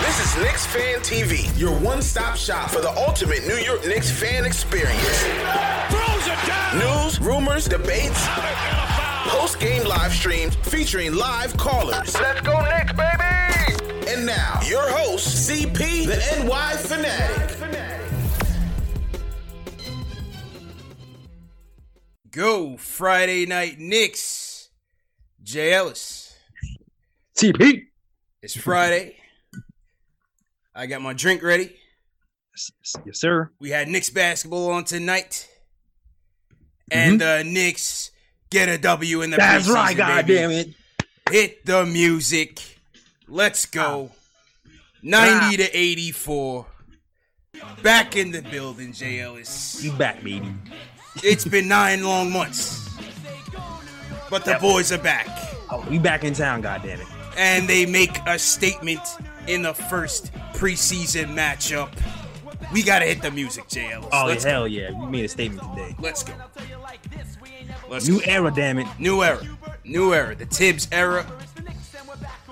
This is Knicks Fan TV, your one-stop shop for the ultimate New York Knicks fan experience. News, rumors, debates, post-game live streams featuring live callers. Let's go Knicks, baby! And now, your host, CP, the NY Fanatic. Go Friday Night Knicks. Jay Ellis. CP. It's Friday. I got my drink ready. Yes, sir. We had Knicks basketball on tonight. And Knicks get a W in the preseason. That's right, goddammit. Hit the music. Let's go. 90-84. Back in the building, Jay Ellis. You back, baby. It's been 9 long months. But the boys are back. Oh, we back in town, goddammit. And they make a statement in the first preseason matchup. We gotta hit the music, JL. Let's go. We made a statement today. Let's go. New era, damn it. New era. The Tibbs era.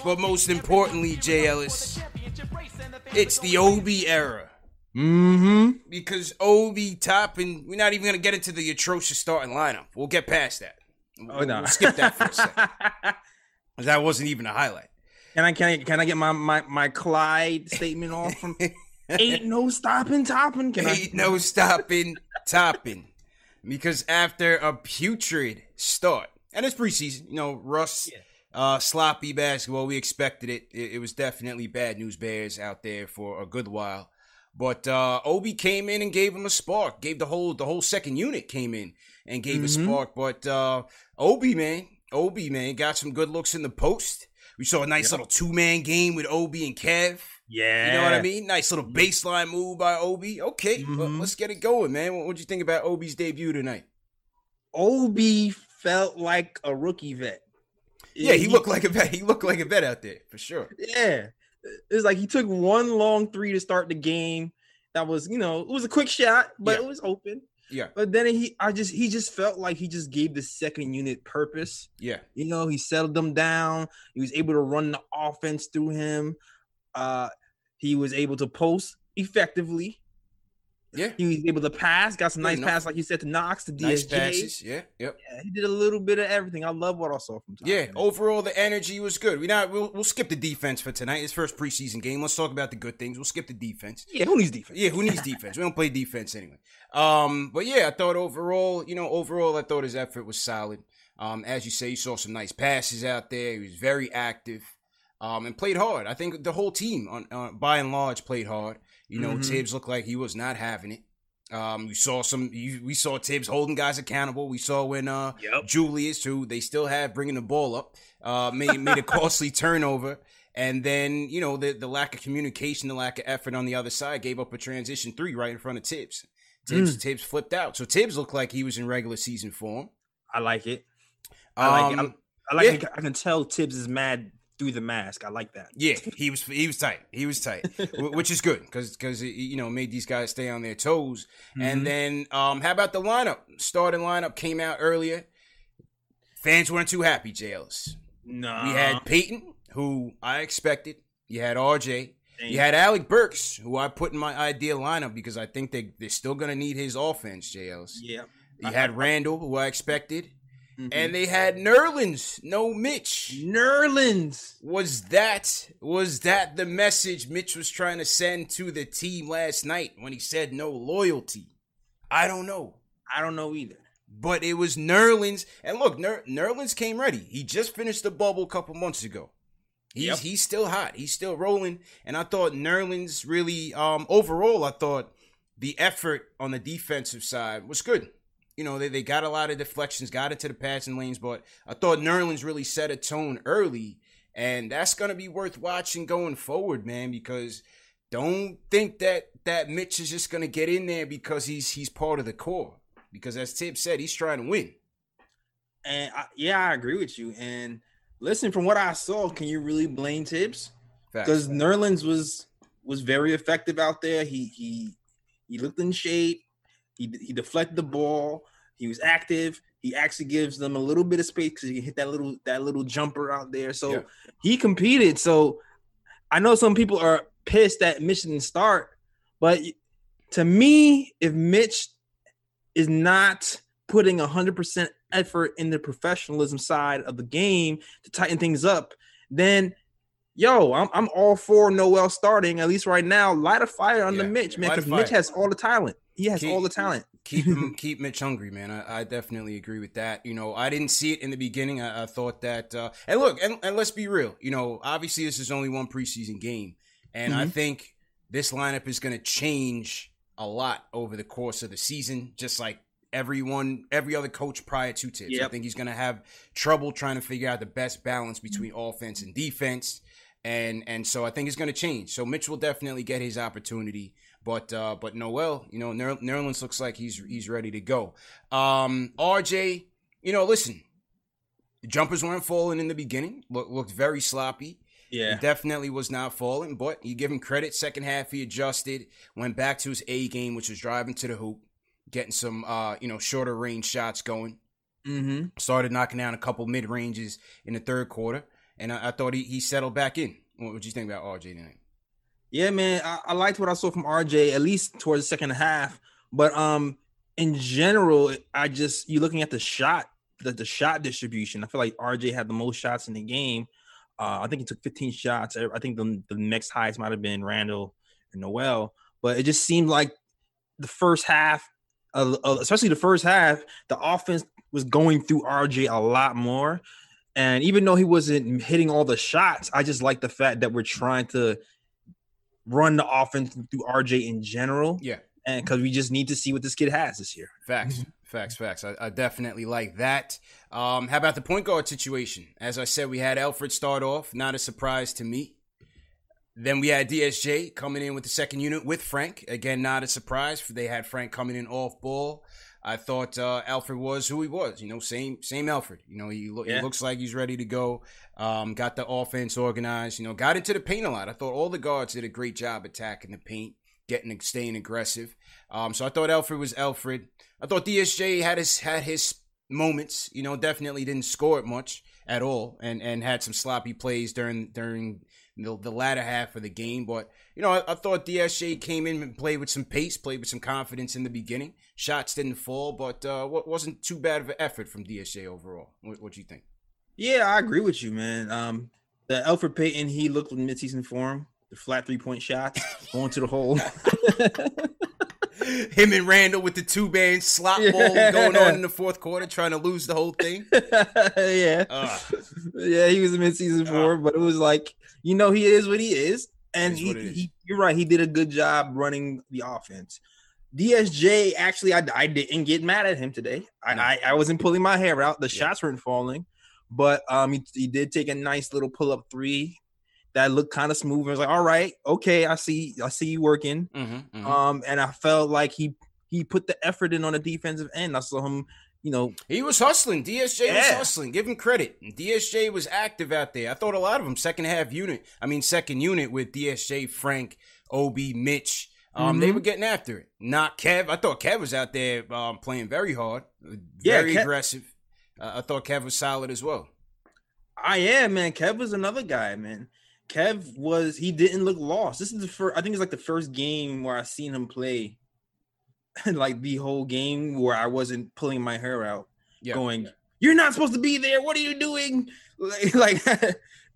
But most importantly, JL, it's the Obi era. Mm-hmm. Because Obi Toppin, we're not even gonna get into the atrocious starting lineup. We'll get past that. We'll skip that for a second. That wasn't even a highlight. Can I get my Clyde statement off from ain't no stopping topping? No stopping topping. Because after a putrid start, and it's preseason, Russ, sloppy basketball, we expected it. It was definitely bad news bears out there for a good while. But Obi came in and gave him a spark. Gave the whole second unit came in and gave a spark. But Obi, man, got some good looks in the post. We saw a nice little two-man game with Obi and Kev. Yeah. You know what I mean? Nice little baseline move by Obi. Okay, well, let's get it going, man. What'd you think about Obi's debut tonight? Obi felt like a rookie vet. Yeah, he looked like a vet. He looked like a vet out there, for sure. Yeah. It was like he took one long three to start the game. That was, it was a quick shot, but it was open. Yeah. But then he just felt like he just gave the second unit purpose. Yeah. He settled them down. He was able to run the offense through him. He was able to post effectively. Yeah. He was able to pass. Got some nice passes, like you said, to Knox, to DSJ. Nice passes. Yeah. Yep. Yeah, he did a little bit of everything. I love what I saw from tonight. Yeah. Overall, the energy was good. We'll skip the defense for tonight. It's first preseason game. Let's talk about the good things. We'll skip the defense. Yeah. Who needs defense? Yeah. Who needs defense? We don't play defense anyway. But yeah, I thought overall, his effort was solid. As you say, you saw some nice passes out there. He was very active. And played hard. I think the whole team, by and large, played hard. Tibbs looked like he was not having it. We saw Tibbs holding guys accountable. We saw when Julius, who they still have bringing the ball up, made a costly turnover. And then, the lack of communication, the lack of effort on the other side gave up a transition three right in front of Tibbs. Tibbs flipped out. So Tibbs looked like he was in regular season form. I like it. I like it. I can tell Tibbs is mad through the mask. I like that. Yeah, he was tight. He was tight, which is good because it made these guys stay on their toes. Mm-hmm. And then how about the lineup? Starting lineup came out earlier. Fans weren't too happy, JLs. No. You had Payton, who I expected. You had RJ. Damn. You had Alec Burks, who I put in my ideal lineup because I think they're still going to need his offense, JLs. Yeah. You had Randle, who I expected. Mm-hmm. And they had Nerlens, no Mitch. Nerlens. Was that the message Mitch was trying to send to the team last night when he said no loyalty? I don't know. I don't know either. But it was Nerlens. And look, Nerlens came ready. He just finished the bubble a couple months ago. He's still hot. He's still rolling. And I thought Nerlens really, overall, I thought the effort on the defensive side was good. You know, they got a lot of deflections, got into the passing lanes, but I thought Nerlens really set a tone early, and that's going to be worth watching going forward, man, because don't think that Mitch is just going to get in there because he's part of the core, because as Tib said, he's trying to win. And I agree with you. And listen, from what I saw, can you really blame Tibbs? Because Nerlens was very effective out there. He looked in shape. He deflected the ball. He was active. He actually gives them a little bit of space because he hit that little jumper out there. So He competed. So I know some people are pissed that Mitch didn't start, but to me, if Mitch is not putting 100% effort in the professionalism side of the game to tighten things up, then I'm all for Noel starting, at least right now. Light a fire under Mitch, man, because Mitch has all the talent. He has all the talent. Keep Mitch hungry, man. I definitely agree with that. You know, I didn't see it in the beginning. I thought that and look, and let's be real. You know, obviously this is only one preseason game, and I think this lineup is going to change a lot over the course of the season, just like every other coach prior to Tibbs. Yep. I think he's going to have trouble trying to figure out the best balance between offense and defense, and so I think it's going to change. So Mitch will definitely get his opportunity. But Noel, you know, Nerlens looks like he's ready to go. RJ, you know, listen, the jumpers weren't falling in the beginning. Looked very sloppy. Yeah. He definitely was not falling, but you give him credit. Second half, he adjusted, went back to his A game, which was driving to the hoop, getting some, shorter range shots going. Mm-hmm. Started knocking down a couple mid-ranges in the third quarter, and I thought he settled back in. What would you think about RJ tonight? Yeah, man, I liked what I saw from RJ, at least towards the second half. But in general, you're looking at the shot distribution. I feel like RJ had the most shots in the game. I think he took 15 shots. I think the next highest might have been Randle and Noel. But it just seemed like the first half, especially the first half, the offense was going through RJ a lot more. And even though he wasn't hitting all the shots, I just like the fact that we're trying to – run the offense through RJ in general. Yeah. And because we just need to see what this kid has this year. Facts. I definitely like that. How about the point guard situation? As I said, we had Elfrid start off, not a surprise to me. Then we had DSJ coming in with the second unit with Frank. Again, not a surprise. They had Frank coming in off ball. I thought Elfrid was who he was, you know, same Elfrid. You know, he looks like he's ready to go. Got the offense organized, you know, got into the paint a lot. I thought all the guards did a great job attacking the paint, staying aggressive. So I thought Elfrid was Elfrid. I thought DSJ had his moments, you know, definitely didn't score it much at all and had some sloppy plays during the latter half of the game. But, you know, I thought DSJ came in and played with some pace, played with some confidence in the beginning. Shots didn't fall, but wasn't too bad of an effort from DSJ overall. What do you think? Yeah, I agree with you, man. The Elfrid Payton, he looked in midseason form. The flat three-point shots going to the hole. Him and Randle with the two-man slot ball going on in the fourth quarter, trying to lose the whole thing. Yeah, he was in midseason form, but it was like, you know, he is what he is. And you're right, he did a good job running the offense. DSJ, actually, I didn't get mad at him today. I wasn't pulling my hair out. The shots weren't falling. But he did take a nice little pull-up three that looked kind of smooth. I was like, all right, okay, I see you working. Mm-hmm, mm-hmm. And I felt like he put the effort in on the defensive end. I saw him, you know. He was hustling. DSJ was hustling. Give him credit. DSJ was active out there. I thought a lot of them, second unit with DSJ, Frank, Obi, Mitch. They were getting after it. Not Kev. I thought Kev was out there playing very hard, very aggressive. I thought Kev was solid as well. I am, man. Kev was another guy, man. Kev was, he didn't look lost. This is the first, I think it's like the first game where I seen him play, like the whole game where I wasn't pulling my hair out, going, you're not supposed to be there. What are you doing? Like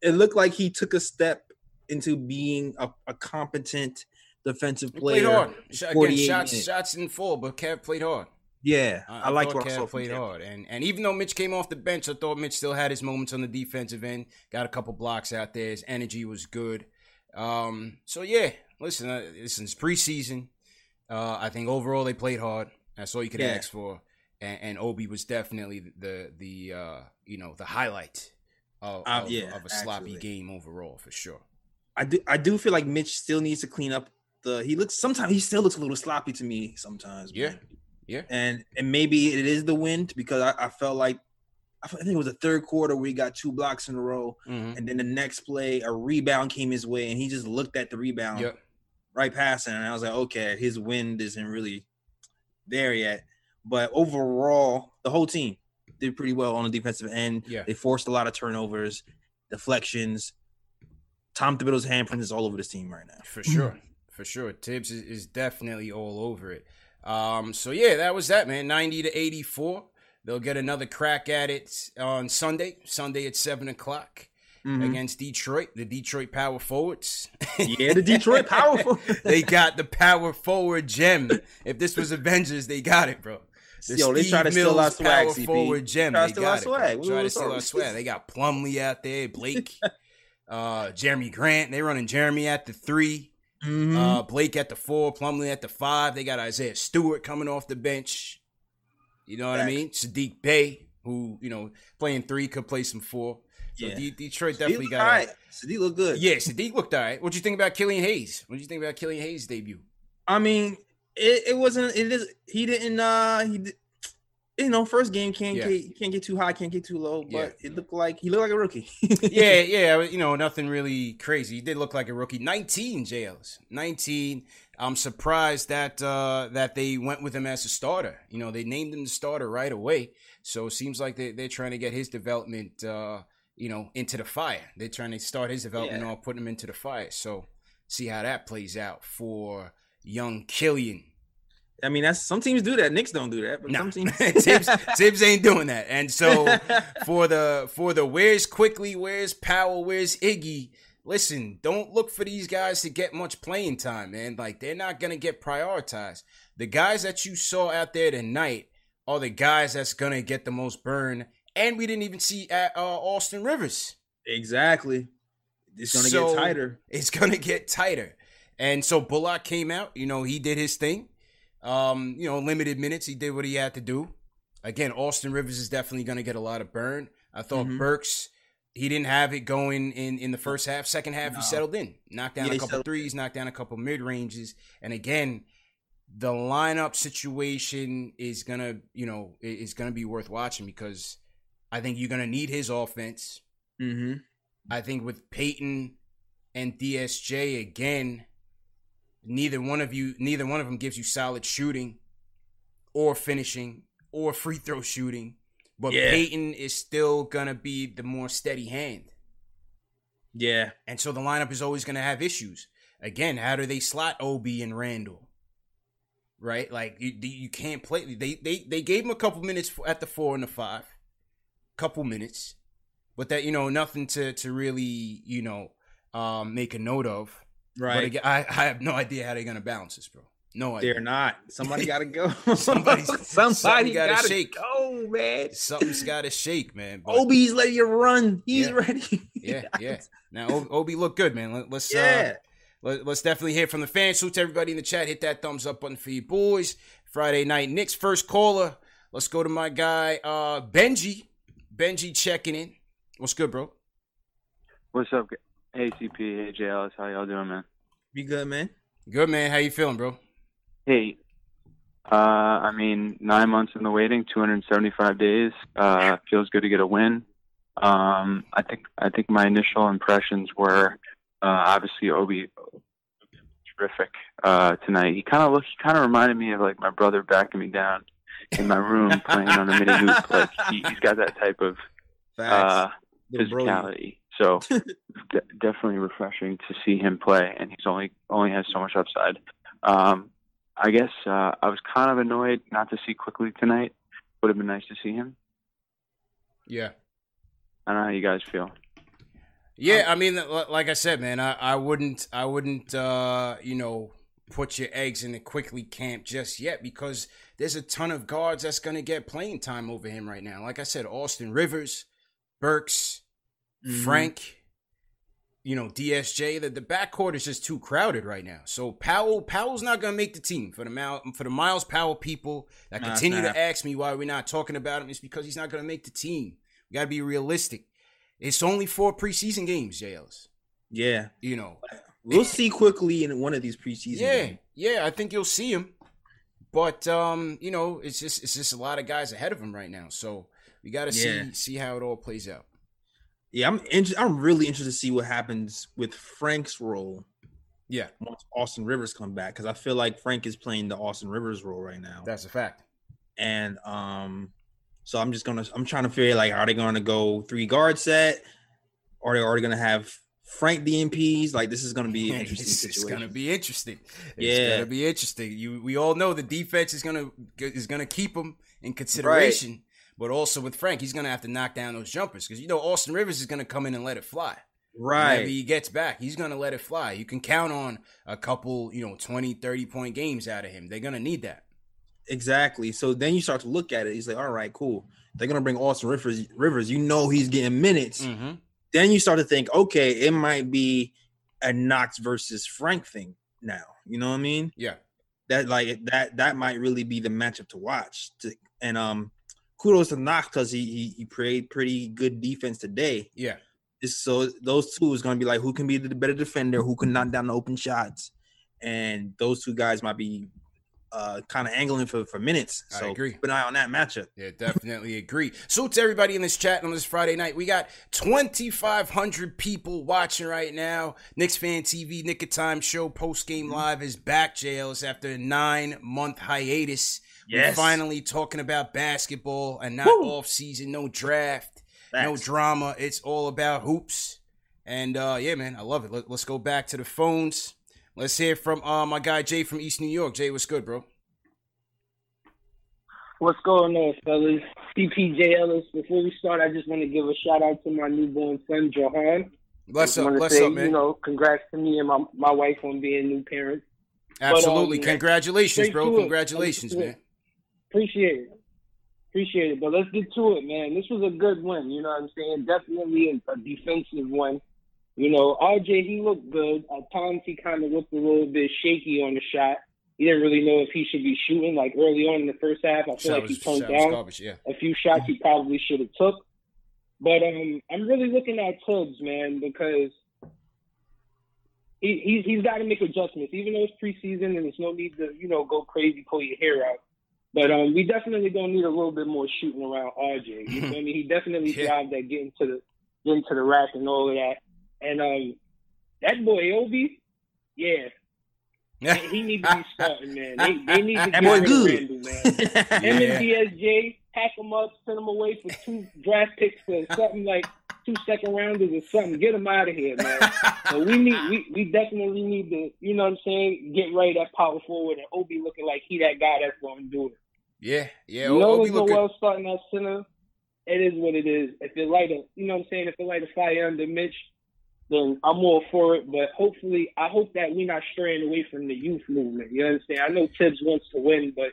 it looked like he took a step into being a competent defensive player. He played hard. Again, shots in full, but Kev played hard. Yeah, I like what Kev played hard. And even though Mitch came off the bench, I thought Mitch still had his moments on the defensive end. Got a couple blocks out there. His energy was good. So, yeah, listen, it's preseason. I think overall they played hard. That's all you could ask for. And Obi was definitely the highlight of a sloppy game overall, for sure. I do feel like Mitch still needs to clean up he still looks a little sloppy to me sometimes. Yeah. Man. Yeah. And maybe it is the wind, because I felt like, I think it was the third quarter where he got two blocks in a row. Mm-hmm. And then the next play, a rebound came his way and he just looked at the rebound right past it. And I was like, okay, his wind isn't really there yet. But overall, the whole team did pretty well on the defensive end. Yeah. They forced a lot of turnovers, deflections. Tom Thibodeau's handprint is all over this team right now. For sure. For sure. Tibbs is definitely all over it. So, yeah, that was that, man. 90-84. They'll get another crack at it on Sunday at 7 o'clock against Detroit, the Detroit power forwards. Yeah, the Detroit power forwards. They got the power forward gem. If this was Avengers, they got it, bro. They try to steal our swag, CP. Forward gem. They got it. Try to steal our swag. They got Plumlee out there, Blake, Jeremy Grant. They running Jeremy at the 3. Mm-hmm. Blake at the 4, Plumlee at the 5. They got Isaiah Stewart coming off the bench. You know what I mean? Saddiq Bey, who, playing 3, could play some 4. So Detroit definitely got it. Right. Saddiq looked good. Yeah, Saddiq looked all right. What do you think about Killian Hayes? What do you think about Killian Hayes' debut? I mean, first game can't get too high, can't get too low, but it looked like he looked like a rookie. Nothing really crazy. He did look like a rookie. 19. I'm surprised that they went with him as a starter. They named him the starter right away. So it seems like they're trying to get his development, into the fire. They're trying to start his development off, putting him into the fire. So see how that plays out for young Killian. I mean, some teams do that. Knicks don't do that, but some teams. Tibbs ain't doing that. And so for the where's Quickley, where's Powell, where's Iggy? Listen, don't look for these guys to get much playing time, man. Like, they're not gonna get prioritized. The guys that you saw out there tonight are the guys that's gonna get the most burn. And we didn't even see Austin Rivers. Exactly. It's gonna get tighter. And so Bullock came out. He did his thing. Limited minutes. He did what he had to do. Again, Austin Rivers is definitely going to get a lot of burn. I thought Burks, he didn't have it going in the first half. Second half, he settled in. Knocked down a couple threes, knocked down a couple mid-ranges. And again, the lineup situation is going to, is going to be worth watching, because I think you're going to need his offense. Mm-hmm. I think with Payton and DSJ, again, neither one of them gives you solid shooting or finishing or free throw shooting. But Payton is still going to be the more steady hand. Yeah. And so the lineup is always going to have issues. Again, how do they slot Obi and Randle? Right? Like, you can't play. They gave him a couple minutes at the 4 and the 5. Couple minutes. But that, nothing to really, make a note of. Right. But again, I have no idea how they're going to balance this, bro. No idea. They're not. Somebody got to go. Somebody got to shake. Oh, man. Something's got to shake, man. But Obi's letting you run. He's ready. Yeah. Now, Obi looked good, man. Let's definitely hear from the fans. Salute to everybody in the chat. Hit that thumbs up button for you boys. Friday Night Knicks, first caller. Let's go to my guy, Benji. Benji checking in. What's good, bro? What's up, guys? Hey, CP. Hey, JLS. How y'all doing, man? Be good, man. Good, man. How you feeling, bro? Hey. 9 months in the waiting, 275 days. Feels good to get a win. I think my initial impressions were, obviously, Obi terrific tonight. He kind of reminded me of, like, my brother backing me down in my room playing on a mini hoop. Like, he's got that type of physicality. So definitely refreshing to see him play, and he's only has so much upside. I guess I was kind of annoyed not to see Quickley tonight. Would have been nice to see him. Yeah. I don't know how you guys feel. Yeah, I mean, like I said, man, I wouldn't, you know, put your eggs in the Quickley camp just yet, because there's a ton of guards that's going to get playing time over him right now. Like I said, Austin Rivers, Burks, mm-hmm. Frank, you know, DSJ. The backcourt is just too crowded right now. So Powell's not going to make the team. For the Miles Powell people that continue to ask me why we're not talking about him, it's because he's not going to make the team. We got to be realistic. It's only 4 preseason games, JLs. Yeah. You know. We'll see Quickley in one of these preseason games. Yeah, I think you'll see him. But, you know, it's just a lot of guys ahead of him right now. So we got to see how it all plays out. Yeah, I'm really interested to see what happens with Frank's role. Yeah. Once Austin Rivers come back, because I feel like Frank is playing the Austin Rivers role right now. That's a fact. And so I'm trying to figure, like, are they going to go 3 guard set? Or are they already going to have Frank DMPs? Like, this is going to be an interesting situation. It's going to be interesting. It's going to be interesting. We all know the defense is going to keep him in consideration. Right. But also with Frank, he's going to have to knock down those jumpers, because, you know, Austin Rivers is going to come in and let it fly. Right. Whenever he gets back, he's going to let it fly. You can count on a couple, you know, 20, 30-point games out of him. They're going to need that. Exactly. So then you start to look at it. He's like, all right, cool. They're going to bring Austin Rivers. You know he's getting minutes. Mm-hmm. Then you start to think, okay, it might be a Knox versus Frank thing now. You know what I mean? Yeah. That might really be the matchup to watch. Kudos to Knox, because he played pretty good defense today. Yeah. So those two is going to be like, who can be the better defender, who can knock down the open shots. And those two guys might be kind of angling for minutes. So I agree. Keep an eye on that matchup. Yeah, definitely agree. So to everybody in this chat on this Friday night, we got 2,500 people watching right now. Knicks Fan TV, Nick of Time Show, Post Game Live is back, JLs, after a 9-month hiatus. Yes. We're finally talking about basketball and not off-season, no draft, no drama. It's all about hoops. And, yeah, man, I love it. Let's go back to the phones. Let's hear from my guy Jay from East New York. Jay, what's good, bro? What's going on, fellas? CPJ Ellis. Before we start, I just want to give a shout-out to my newborn son, Johan. Bless up, man. You know, congrats to me and my wife on being new parents. Absolutely. But, congratulations, bro. Congratulations, man. Appreciate it. But let's get to it, man. This was a good win, you know what I'm saying? Definitely a defensive one. You know, RJ, he looked good. At times, he kind of looked a little bit shaky on the shot. He didn't really know if he should be shooting. Like, early on in the first half, I feel like he toned down a few shots he probably should have took. But I'm really looking at Tibbs, man, because he's got to make adjustments. Even though it's preseason and there's no need to, you know, go crazy, pull your hair out. But we definitely going to need a little bit more shooting around RJ. You know what I mean? He definitely thrived at getting to the rack and all of that. And that boy, Obi, he needs to be starting, man. They need to get rid of Randle, man. Him and DSJ, pack them up, send them away for 2 draft picks or something, like 2 second rounders or something. Get them out of here, man. So we definitely need to, you know what I'm saying, get right at power forward, and Obi looking like he that guy that's going to do it. Yeah. Obi looking well starting at center. It is what it is. If they light a, you know what I'm saying, if they light a fire under Mitch, then I'm all for it. But hopefully, I hope that we're not straying away from the youth movement. You know what I'm saying? I know Tibbs wants to win, but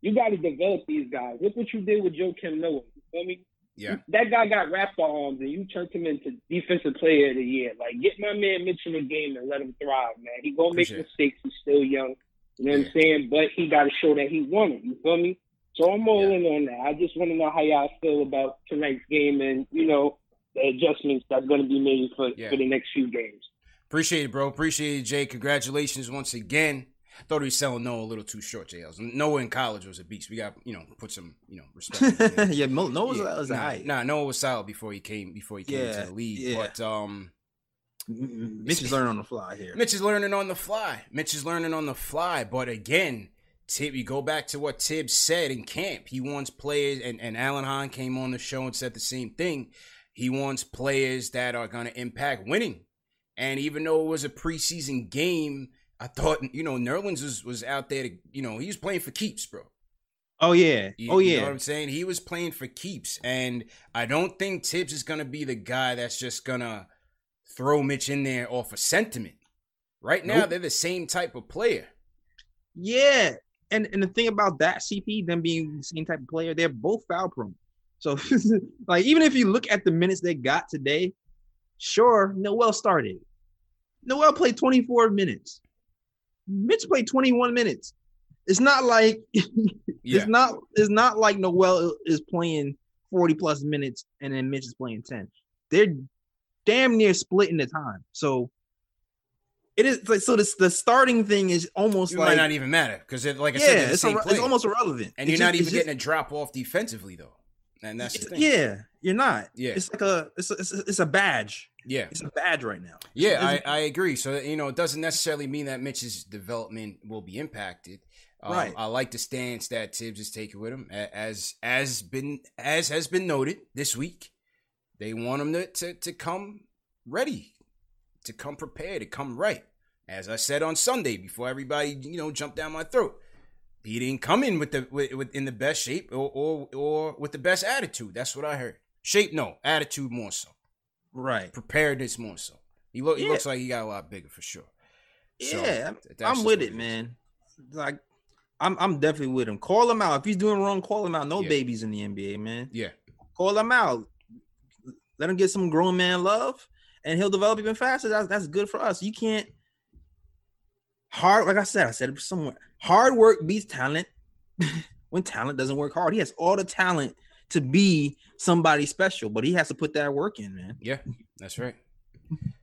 you got to develop these guys. Look what you did with Joakim Noah. You feel me? Yeah. That guy got raptor arms, and you turned him into Defensive Player of the Year. Like, get my man Mitch in the game and let him thrive, man. He going to make mistakes. He's still young. You know what I'm saying? But he got to show that he won it. You feel me? So I'm all in on that. I just want to know how y'all feel about tonight's game and, you know, the adjustments that's going to be made for the next few games. Appreciate it, bro. Appreciate it, Jay. Congratulations once again. I thought he was selling Noah a little too short, Jay. Noah in college was a beast. We got, you know, put some, you know, respect. Noah was solid before he came into the league. Yeah. But Mitch is learning on the fly here. Mitch is learning on the fly. But again, we go back to what Tibbs said in camp. He wants players, and Alan Hahn came on the show and said the same thing. He wants players that are going to impact winning. And even though it was a preseason game, I thought, you know, Nerlens was out there to, you know, he was playing for keeps, bro. Oh, yeah. You know what I'm saying? He was playing for keeps. And I don't think Tibbs is going to be the guy that's just going to throw Mitch in there off of sentiment. Right now, they're the same type of player. Yeah. And the thing about that, CP, them being the same type of player, they're both foul prone. So, like, even if you look at the minutes they got today, sure, Noel started. Noel played 24 minutes. Mitch played 21 minutes. It's not like it's not like Noel is playing 40 plus minutes and then Mitch is playing 10. They're damn near splitting the time. So it is like the starting thing is almost might not even matter because like I said, it's almost irrelevant. And you're not even getting a drop off defensively though. And that's the thing. Yeah, you're not. Yeah, it's like it's a badge. Yeah, it's a badge right now. Yeah, I agree. So you know, it doesn't necessarily mean that Mitch's development will be impacted. Right. I like the stance that Tibbs is taking with him, as has been noted this week. They want him to come ready, to come prepared, to come right. As I said on Sunday, before everybody jumped down my throat. He didn't come in in the best shape or with the best attitude. That's what I heard. Shape, no. Attitude more so. Right. Preparedness more so. He looks like he got a lot bigger for sure. Yeah, so, I'm with it, man. Like, I'm definitely with him. Call him out. If he's doing wrong, call him out. No babies in the NBA, man. Yeah. Call him out. Let him get some grown man love, and he'll develop even faster. That's good for us. You can't. Hard, like I said it somewhere. Hard work beats talent when talent doesn't work hard. He has all the talent to be somebody special, but he has to put that work in, man. Yeah, that's right.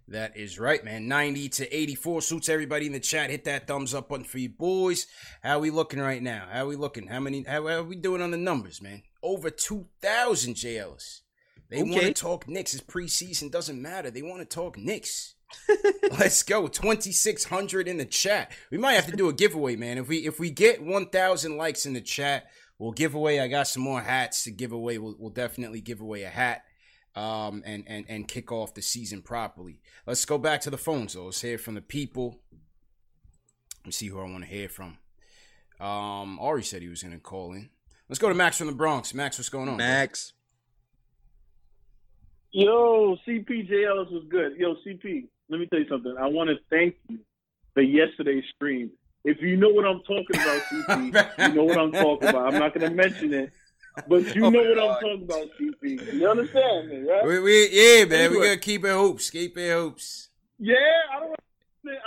That is right, man. 90-84 suits everybody in the chat. Hit that thumbs up button for you boys. How are we looking right now? How are we looking? How are we doing on the numbers, man? Over 2,000 JLs. They want to talk Knicks. It's preseason. Doesn't matter. They want to talk Knicks. Let's go. 2,600 in the chat. We might have to do a giveaway, man. If we get 1,000 likes in the chat, we'll give away. I got some more hats to give away. We'll definitely give away a hat and kick off the season properly. Let's go back to the phones, though. Let's hear from the people. Let me see who I want to hear from. Ari said he was going to call in. Let's go to Max from the Bronx. Max, what's going on? Max. Bro? Yo, CPJLs was good. Yo, CP. Let me tell you something. I want to thank you for yesterday's stream. If you know what I'm talking about, CP, you know what I'm talking about. I'm not going to mention it, but you know what I'm talking about, CP. You understand me, right? Yeah, man. We're going to keep it hoops. Keep it hoops. Yeah,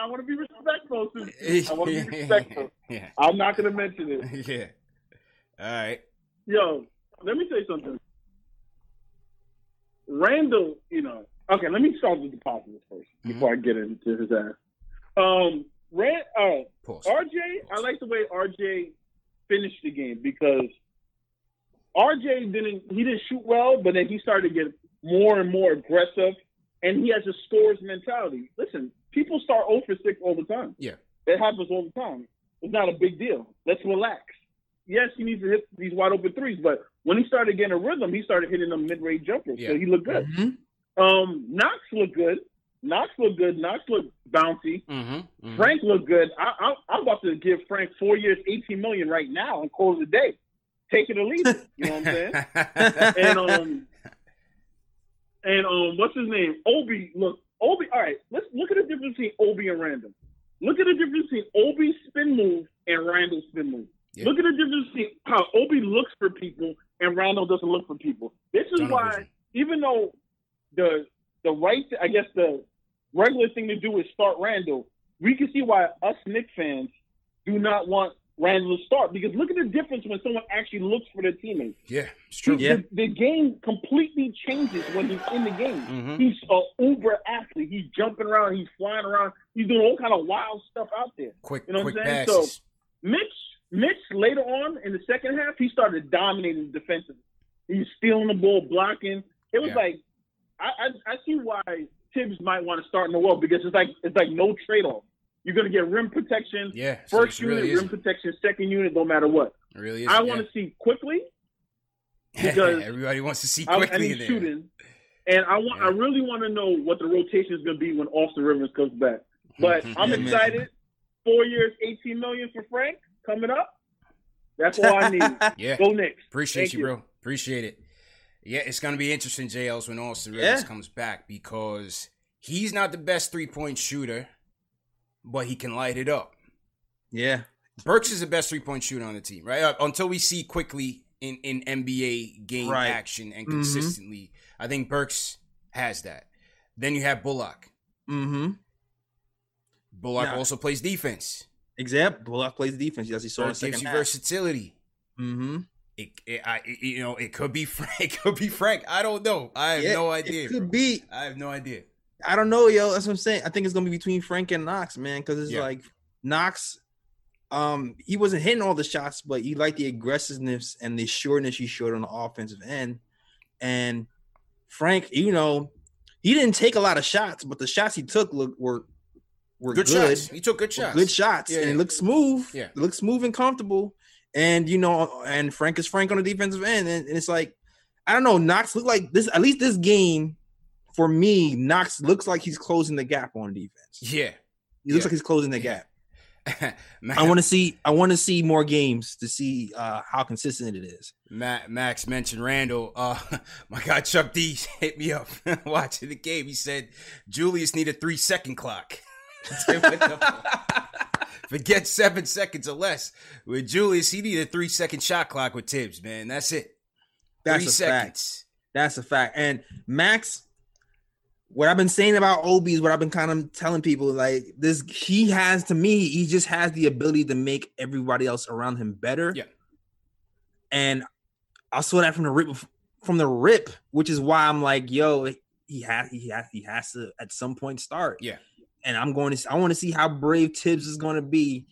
I want to be respectful, CP. I want to be respectful. Yeah. I'm not going to mention it. Yeah. All right. Yo, let me say something. Randall, okay, let me start with the positive first before I get into his ass. RJ, I like the way RJ finished the game because RJ didn't shoot well, but then he started to get more and more aggressive, and he has a scorer's mentality. Listen, people start 0 for 6 all the time. Yeah. It happens all the time. It's not a big deal. Let's relax. Yes, he needs to hit these wide open threes, but when he started getting a rhythm, he started hitting them mid-range jumpers, so he looked good. Mm-hmm. Knox looked good. Knox looked bouncy. Mm-hmm. Mm-hmm. Frank looked good. I'm about to give Frank 4 years, $18 million right now, and call it a day. Take it or leave it. You know what I'm saying? and what's his name? Obi. Look, Obi. All right, let's look at the difference between Obi and Randall. Look at the difference between Obi's spin move and Randall's spin move. Yeah. Look at the difference between how Obi looks for people and Randall doesn't look for people. This is why, even though the regular thing to do is start Randall, we can see why us Knicks fans do not want Randall to start, because look at the difference when someone actually looks for their teammates. Yeah, it's true. Yeah. The game completely changes when he's in the game. Mm-hmm. He's an uber athlete. He's jumping around. He's flying around. He's doing all kind of wild stuff out there. Quick passes. So Mitch, later on in the second half, he started dominating defensively. He's stealing the ball, blocking. It was like, I see why Tibbs might want to start in the world, because it's like no trade-off. You're going to get rim protection, first unit, really rim protection, second unit, no matter what. It really is. I want to see Quickley, because everybody wants to see Quickley in there. Shooting. And I really want to know what the rotation is going to be when Austin Rivers comes back. But I'm excited. Man. 4 years, $18 million for Frank coming up. That's all I need. Yeah. Go Knicks. Appreciate you, bro. Appreciate it. Yeah, it's going to be interesting, JLs, when Austin Rivers comes back, because he's not the best three-point shooter, but he can light it up. Yeah. Burks is the best three-point shooter on the team, right? Until we see Quickley in NBA game action and consistently. I think Burks has that. Then you have Bullock. Mm-hmm. Bullock also plays defense. Exactly. Bullock plays defense. Yes, he saw in the second half. It gives you versatility. Mm-hmm. It could be Frank. It could be Frank. I don't know. I have no idea. It could be. I have no idea. I don't know, yo. That's what I'm saying. I think it's going to be between Frank and Knox, man, because it's like Knox, he wasn't hitting all the shots, but he liked the aggressiveness and the sureness he showed on the offensive end. And Frank, he didn't take a lot of shots, but the shots he took were good. Shots. He took good shots. Good shots. Yeah, and it looked smooth. Yeah. It looked smooth and comfortable. And, and Frank is Frank on the defensive end. And it's like, I don't know, Knox looked like this, at least this game. For me, Knox looks like he's closing the gap on defense. Yeah. He looks like he's closing the gap. I want to see more games to see how consistent it is. Max mentioned Randall. My guy Chuck D hit me up watching the game. He said, Julius need a 3-second clock. Forget 7 seconds or less. With Julius, he need a 3-second shot clock with Tibbs, man. That's it. That's 3 seconds. Fact. That's a fact. And Max... What I've been saying about Obi is what I've been kind of telling people, like this, he just has the ability to make everybody else around him better. Yeah. And I saw that from the rip, which is why I'm like, yo, he has to at some point start. Yeah. And I want to see how brave Tibbs is going to be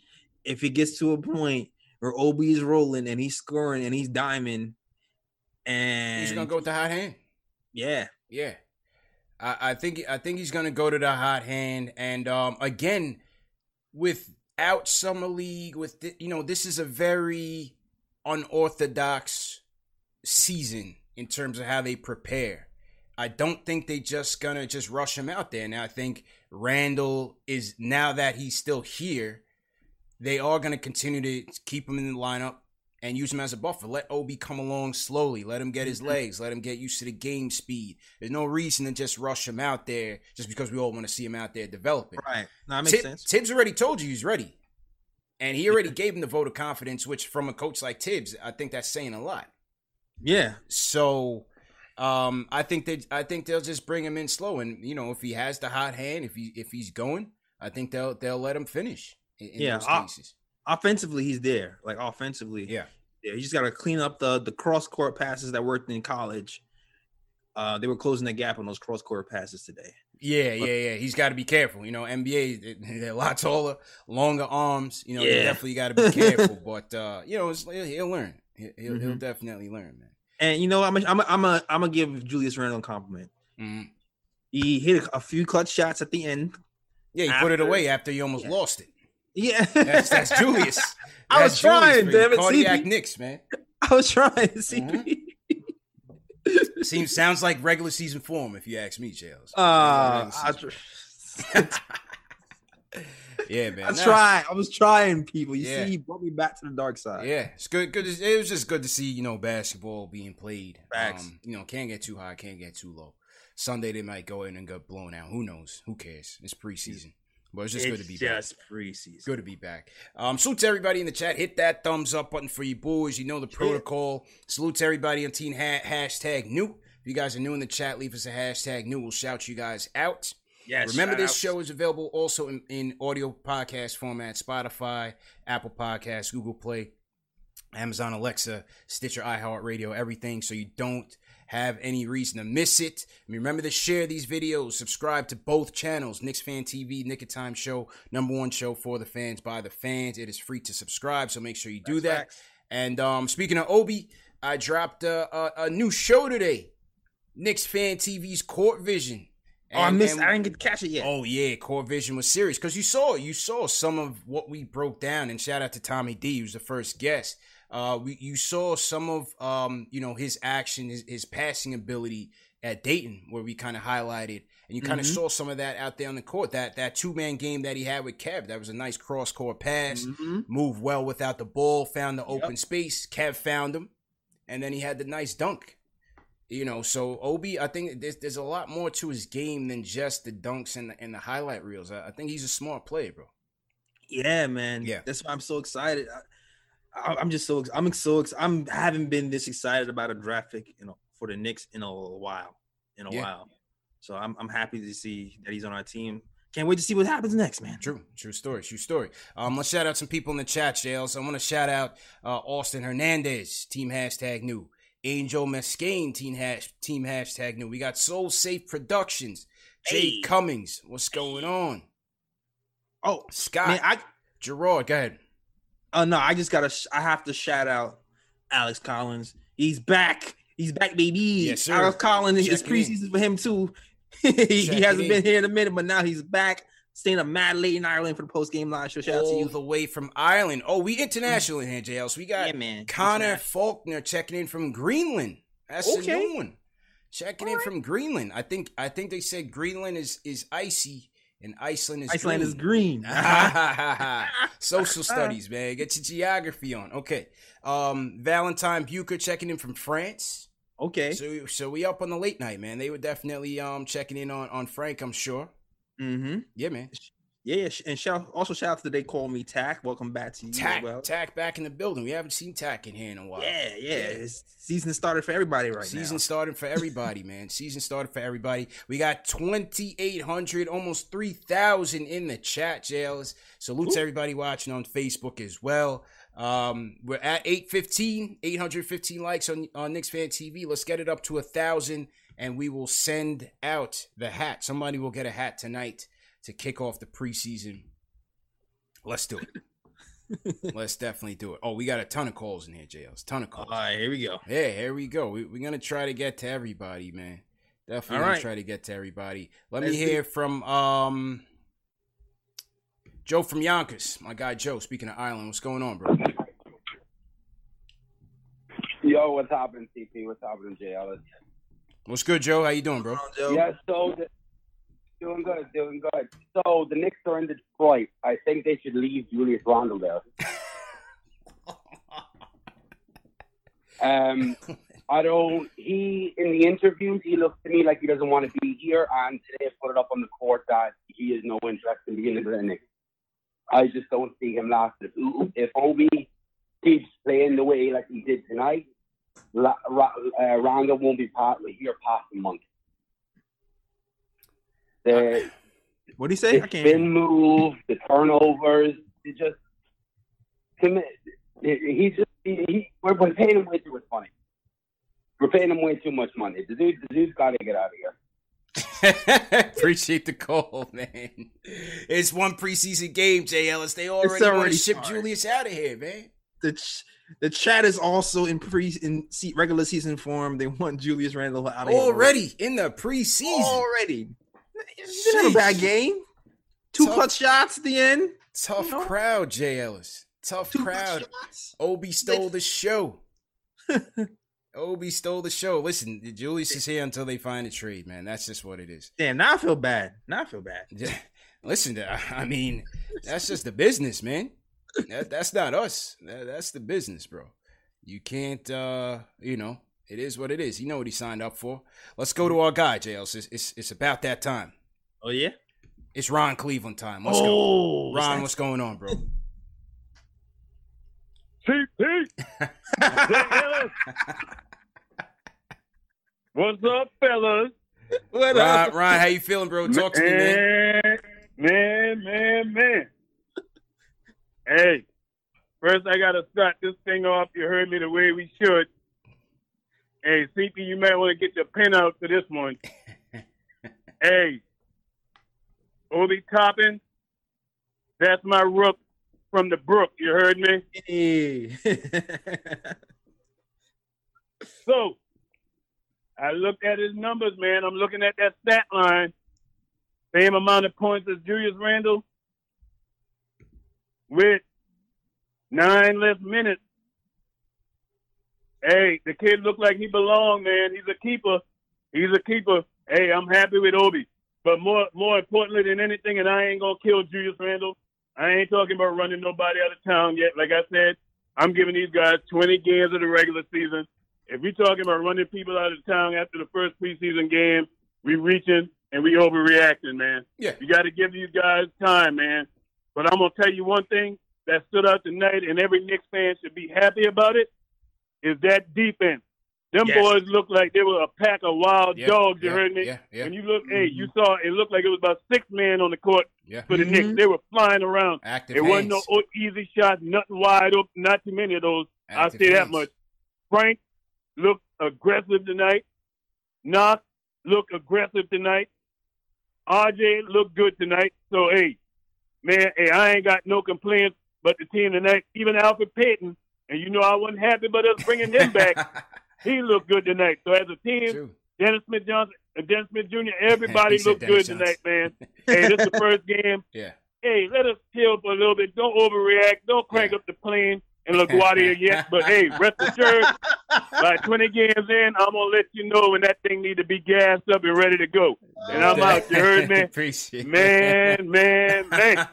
if it gets to a point where Obi is rolling and he's scoring and he's diming and he's going to go with the hot hand. Yeah. Yeah. I think he's going to go to the hot hand. And again, without Summer League, this is a very unorthodox season in terms of how they prepare. I don't think they just going to just rush him out there. And I think Randall is, now that he's still here, they are going to continue to keep him in the lineup and use him as a buffer. Let Obi come along slowly. Let him get his legs. Let him get used to the game speed. There's no reason to just rush him out there just because we all want to see him out there developing. Right. No, that makes sense. Tibbs already told you he's ready. And he already gave him the vote of confidence, which from a coach like Tibbs, I think that's saying a lot. Yeah. So I think they'll just bring him in slow. And, if he has the hot hand, if he's going, I think they'll let him finish in those cases. Offensively, he's there. Like, offensively. Yeah. Yeah, you just got to clean up the cross-court passes that worked in college. They were closing the gap on those cross-court passes today. Yeah. He's got to be careful. NBA, they're a lot taller, longer arms. You definitely got to be careful. But, he'll learn. He'll definitely learn, man. And, I'm going to give Julius Randle a compliment. Mm-hmm. He hit a few clutch shots at the end. Yeah, he put it away after he almost lost it. Yeah, that's Julius. I was trying, damn it, cardiac CP. Knicks, man. I was trying, CP. Mm-hmm. Sounds like regular season form, if you ask me, Chels. Yeah, man. I was trying, people. You see, he brought me back to the dark side. Yeah, it's good. Good. It was just good to see, basketball being played. Facts. Can't get too high, can't get too low. Sunday they might go in and get blown out. Who knows? Who cares? It's preseason. But it's good to be back. It's just preseason. Good to be back. Salute to everybody in the chat. Hit that thumbs up button for you boys. You know the protocol. Salute to everybody on team #new. If you guys are new in the chat, leave us a #new. We'll shout you guys out. Yes. Remember, this show is available also in audio podcast format. Spotify, Apple Podcasts, Google Play, Amazon Alexa, Stitcher, iHeartRadio, everything. So you don't have any reason to miss it. Remember to share these videos. Subscribe to both channels. Knicks Fan TV, Nick of Time Show, number one show for the fans, by the fans. It is free to subscribe, so make sure you do that. Facts. And speaking of Obi, I dropped a new show today. Knicks Fan TV's Court Vision. And, I didn't get to catch it yet. Oh, yeah, Court Vision was serious. Because you saw some of what we broke down. And shout out to Tommy D, who's the first guest. You saw some of his action, his passing ability at Dayton, where we kind of highlighted, and you kind of saw some of that out there on the court. That two-man game that he had with Kev, that was a nice cross-court pass, moved well without the ball, found the open space. Kev found him, and then he had the nice dunk. You know, so Obi, I think there's a lot more to his game than just the dunks and the highlight reels. I think he's a smart player, bro. Yeah, man. Yeah, that's why I'm so excited. I'm haven't been this excited about a draft pick, you know, for the Knicks in a while. So I'm happy to see that he's on our team. Can't wait to see what happens next, man. True story. True story. Let's shout out some people in the chat, Jales. I want to shout out Austin Hernandez, team hashtag new. Angel Mescain, team hashtag new. We got Soul Safe Productions. Jay Cummings, what's going on? Oh, Scott, man, Gerard, go ahead. Oh no, I have to shout out Alex Collins. He's back. He's back, baby. Yes, sir. Alex Collins, it's preseason for him too. He hasn't been here in a minute, but now he's back. Staying up mad late in Ireland for the post-game live show. Shout out to you. All the way from Ireland. Oh, we international in here, JL. So we got Connor Faulkner checking in from Greenland. That's a new one. Checking in from Greenland. I think they said Greenland is icy and Iceland is green. Social studies, man. Get your geography on. Okay. Valentine Bucher checking in from France. Okay. So we up on the late night, man. They were definitely checking in on Frank, I'm sure. Yeah, man. Yeah, and shout out to They Call Me Tack. Welcome back to you. Tack back in the building. We haven't seen Tack in here in a while. Yeah. It's season started for everybody now. Season started for everybody, man. Season started for everybody. We got 2,800, almost 3,000 in the chat, Jails. Salute to everybody watching on Facebook as well. We're at 815 likes on Knicks Fan TV. Let's get it up to 1,000. And we will send out the hat. Somebody will get a hat tonight to kick off the preseason. Let's do it. Let's definitely do it. Oh, we got a ton of calls in here, JLs. Ton of calls. All right, here we go. Yeah, here we go. We're going to try to get to everybody, man. Definitely going to try to get to everybody. Let's hear from Joe from Yonkers. My guy Joe, speaking of Ireland. What's going on, bro? Yo, what's happening, TP? What's happening, JL? What's good, Joe? How you doing, bro? Yeah, so doing good. So the Knicks are in Detroit. I think they should leave Julius Randle there. In the interviews, he looks to me like he doesn't want to be here, and today I put it up on the court that he has no interest in being in the Knicks. I just don't see him lasting. If Obi keeps playing the way like he did tonight, Rondo won't be here past a month. What do you say? Spin move, the turnovers. It just we're paying him way too much money. We're paying him way too much money. The dude's got to get out of here. Appreciate the call, man. It's one preseason game, J. Ellis. They already shipped Julius out of here, man. The chat is also in regular season form. They want Julius Randle out of already here. In the preseason. Already, it's not a bad game. Tough clutch shots at the end. Tough crowd, Jay Ellis. Tough crowd. Obi stole the show. Obi stole the show. Listen, Julius is here until they find a trade, man. That's just what it is. Damn, now I feel bad. Listen, I mean, that's just the business, man. That's not us. That's the business, bro. You can't, it is what it is. You know what he signed up for. Let's go to our guy, JLs. It's about that time. Oh, yeah? It's Ron Cleveland time. Let's go. Ron, what's going on, bro? CP. What's up, fellas? What up? Ron, how you feeling, bro? Talk to me, man. Man. Hey, first I got to start this thing off. You heard me the way we should. Hey, CP, you might want to get your pen out for this one. Hey, Obi Toppin, that's my rook from the brook. You heard me? Hey. So, I looked at his numbers, man. I'm looking at that stat line. Same amount of points as Julius Randle. With 9 less minutes. Hey, the kid looked like he belonged, man. He's a keeper. He's a keeper. Hey, I'm happy with Obi. But more importantly than anything, and I ain't going to kill Julius Randle. I ain't talking about running nobody out of town yet. Like I said, I'm giving these guys 20 games of the regular season. If we're talking about running people out of town after the first preseason game, we reaching and we overreacting, man. Yeah. You got to give these guys time, man. But I'm going to tell you one thing that stood out tonight, and every Knicks fan should be happy about it, is that defense. Them boys looked like they were a pack of wild dogs, you heard me? When you look, hey, you saw it looked like it was about six men on the court for the Knicks. They were flying around. There wasn't no easy shots, nothing wide open, not too many of those. I'll say that much. Frank looked aggressive tonight. Knox looked aggressive tonight. RJ looked good tonight. So, hey, man, hey, I ain't got no complaints but the team tonight. Even Elfrid Payton, and you know I wasn't happy about us bringing him back. He looked good tonight. So as a team, Dennis Smith Jr., everybody looked good tonight, man. Hey, this is the first game. Yeah. Hey, let us chill for a little bit. Don't overreact. Don't crank up the plane in LaGuardia yet. But, hey, rest assured, by 20 games in, I'm going to let you know when that thing need to be gassed up and ready to go. And I'm out. You heard me? Appreciate it. Man.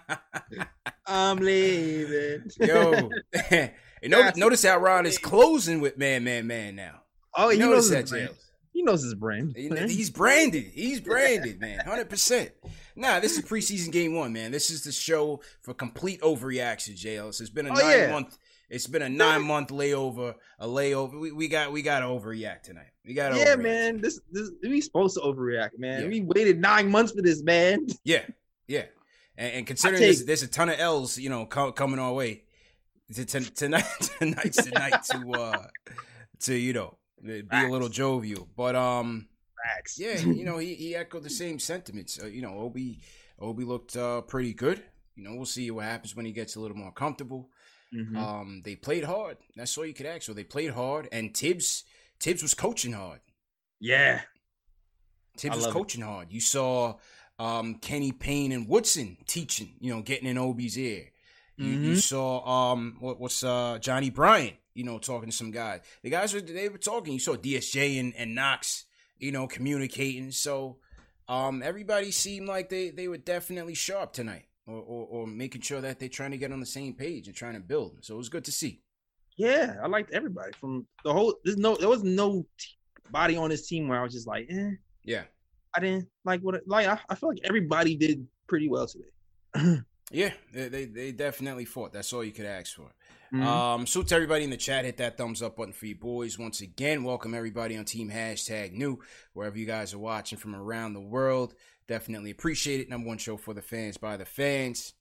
I'm leaving. Yo. And notice how Ron is closing with man now. Oh, he knows that, James. He knows his brand. He's branded. He's branded, man. 100%. Nah, this is preseason game one, man. This is the show for complete overreaction, JLS. It's been a 9 month. It's been a 9 month layover. We got to overreact tonight. We got to. Yeah, overreact. Man. This we supposed to overreact, man. Yeah. We waited 9 months for this, man. Yeah. And considering there's a ton of L's, you know, coming our way. Tonight's to you know, be a little jovial, but yeah, you know, he echoed the same sentiments. You know, Obi looked pretty good. You know, we'll see what happens when he gets a little more comfortable. Mm-hmm. They played hard. That's all you could ask. So they played hard, and Tibbs was coaching hard. Yeah, You saw Kenny Payne and Woodson teaching. You know, getting in Obi's ear. You saw Johnny Bryant, you know, talking to some guys. The guys were talking. You saw DSJ and Knox, you know, communicating. So everybody seemed like they were definitely sharp tonight, or making sure that they're trying to get on the same page and trying to build. So it was good to see. Yeah, I liked everybody from the whole. There was no body on this team where I was just like, eh. Yeah. I didn't like what. Like I feel like everybody did pretty well today. Yeah, they definitely fought. That's all you could ask for. Mm-hmm. So to everybody in the chat, hit that thumbs up button for you boys. Once again, welcome everybody on Team #New, wherever you guys are watching from around the world. Definitely appreciate it. Number one show for the fans, by the fans.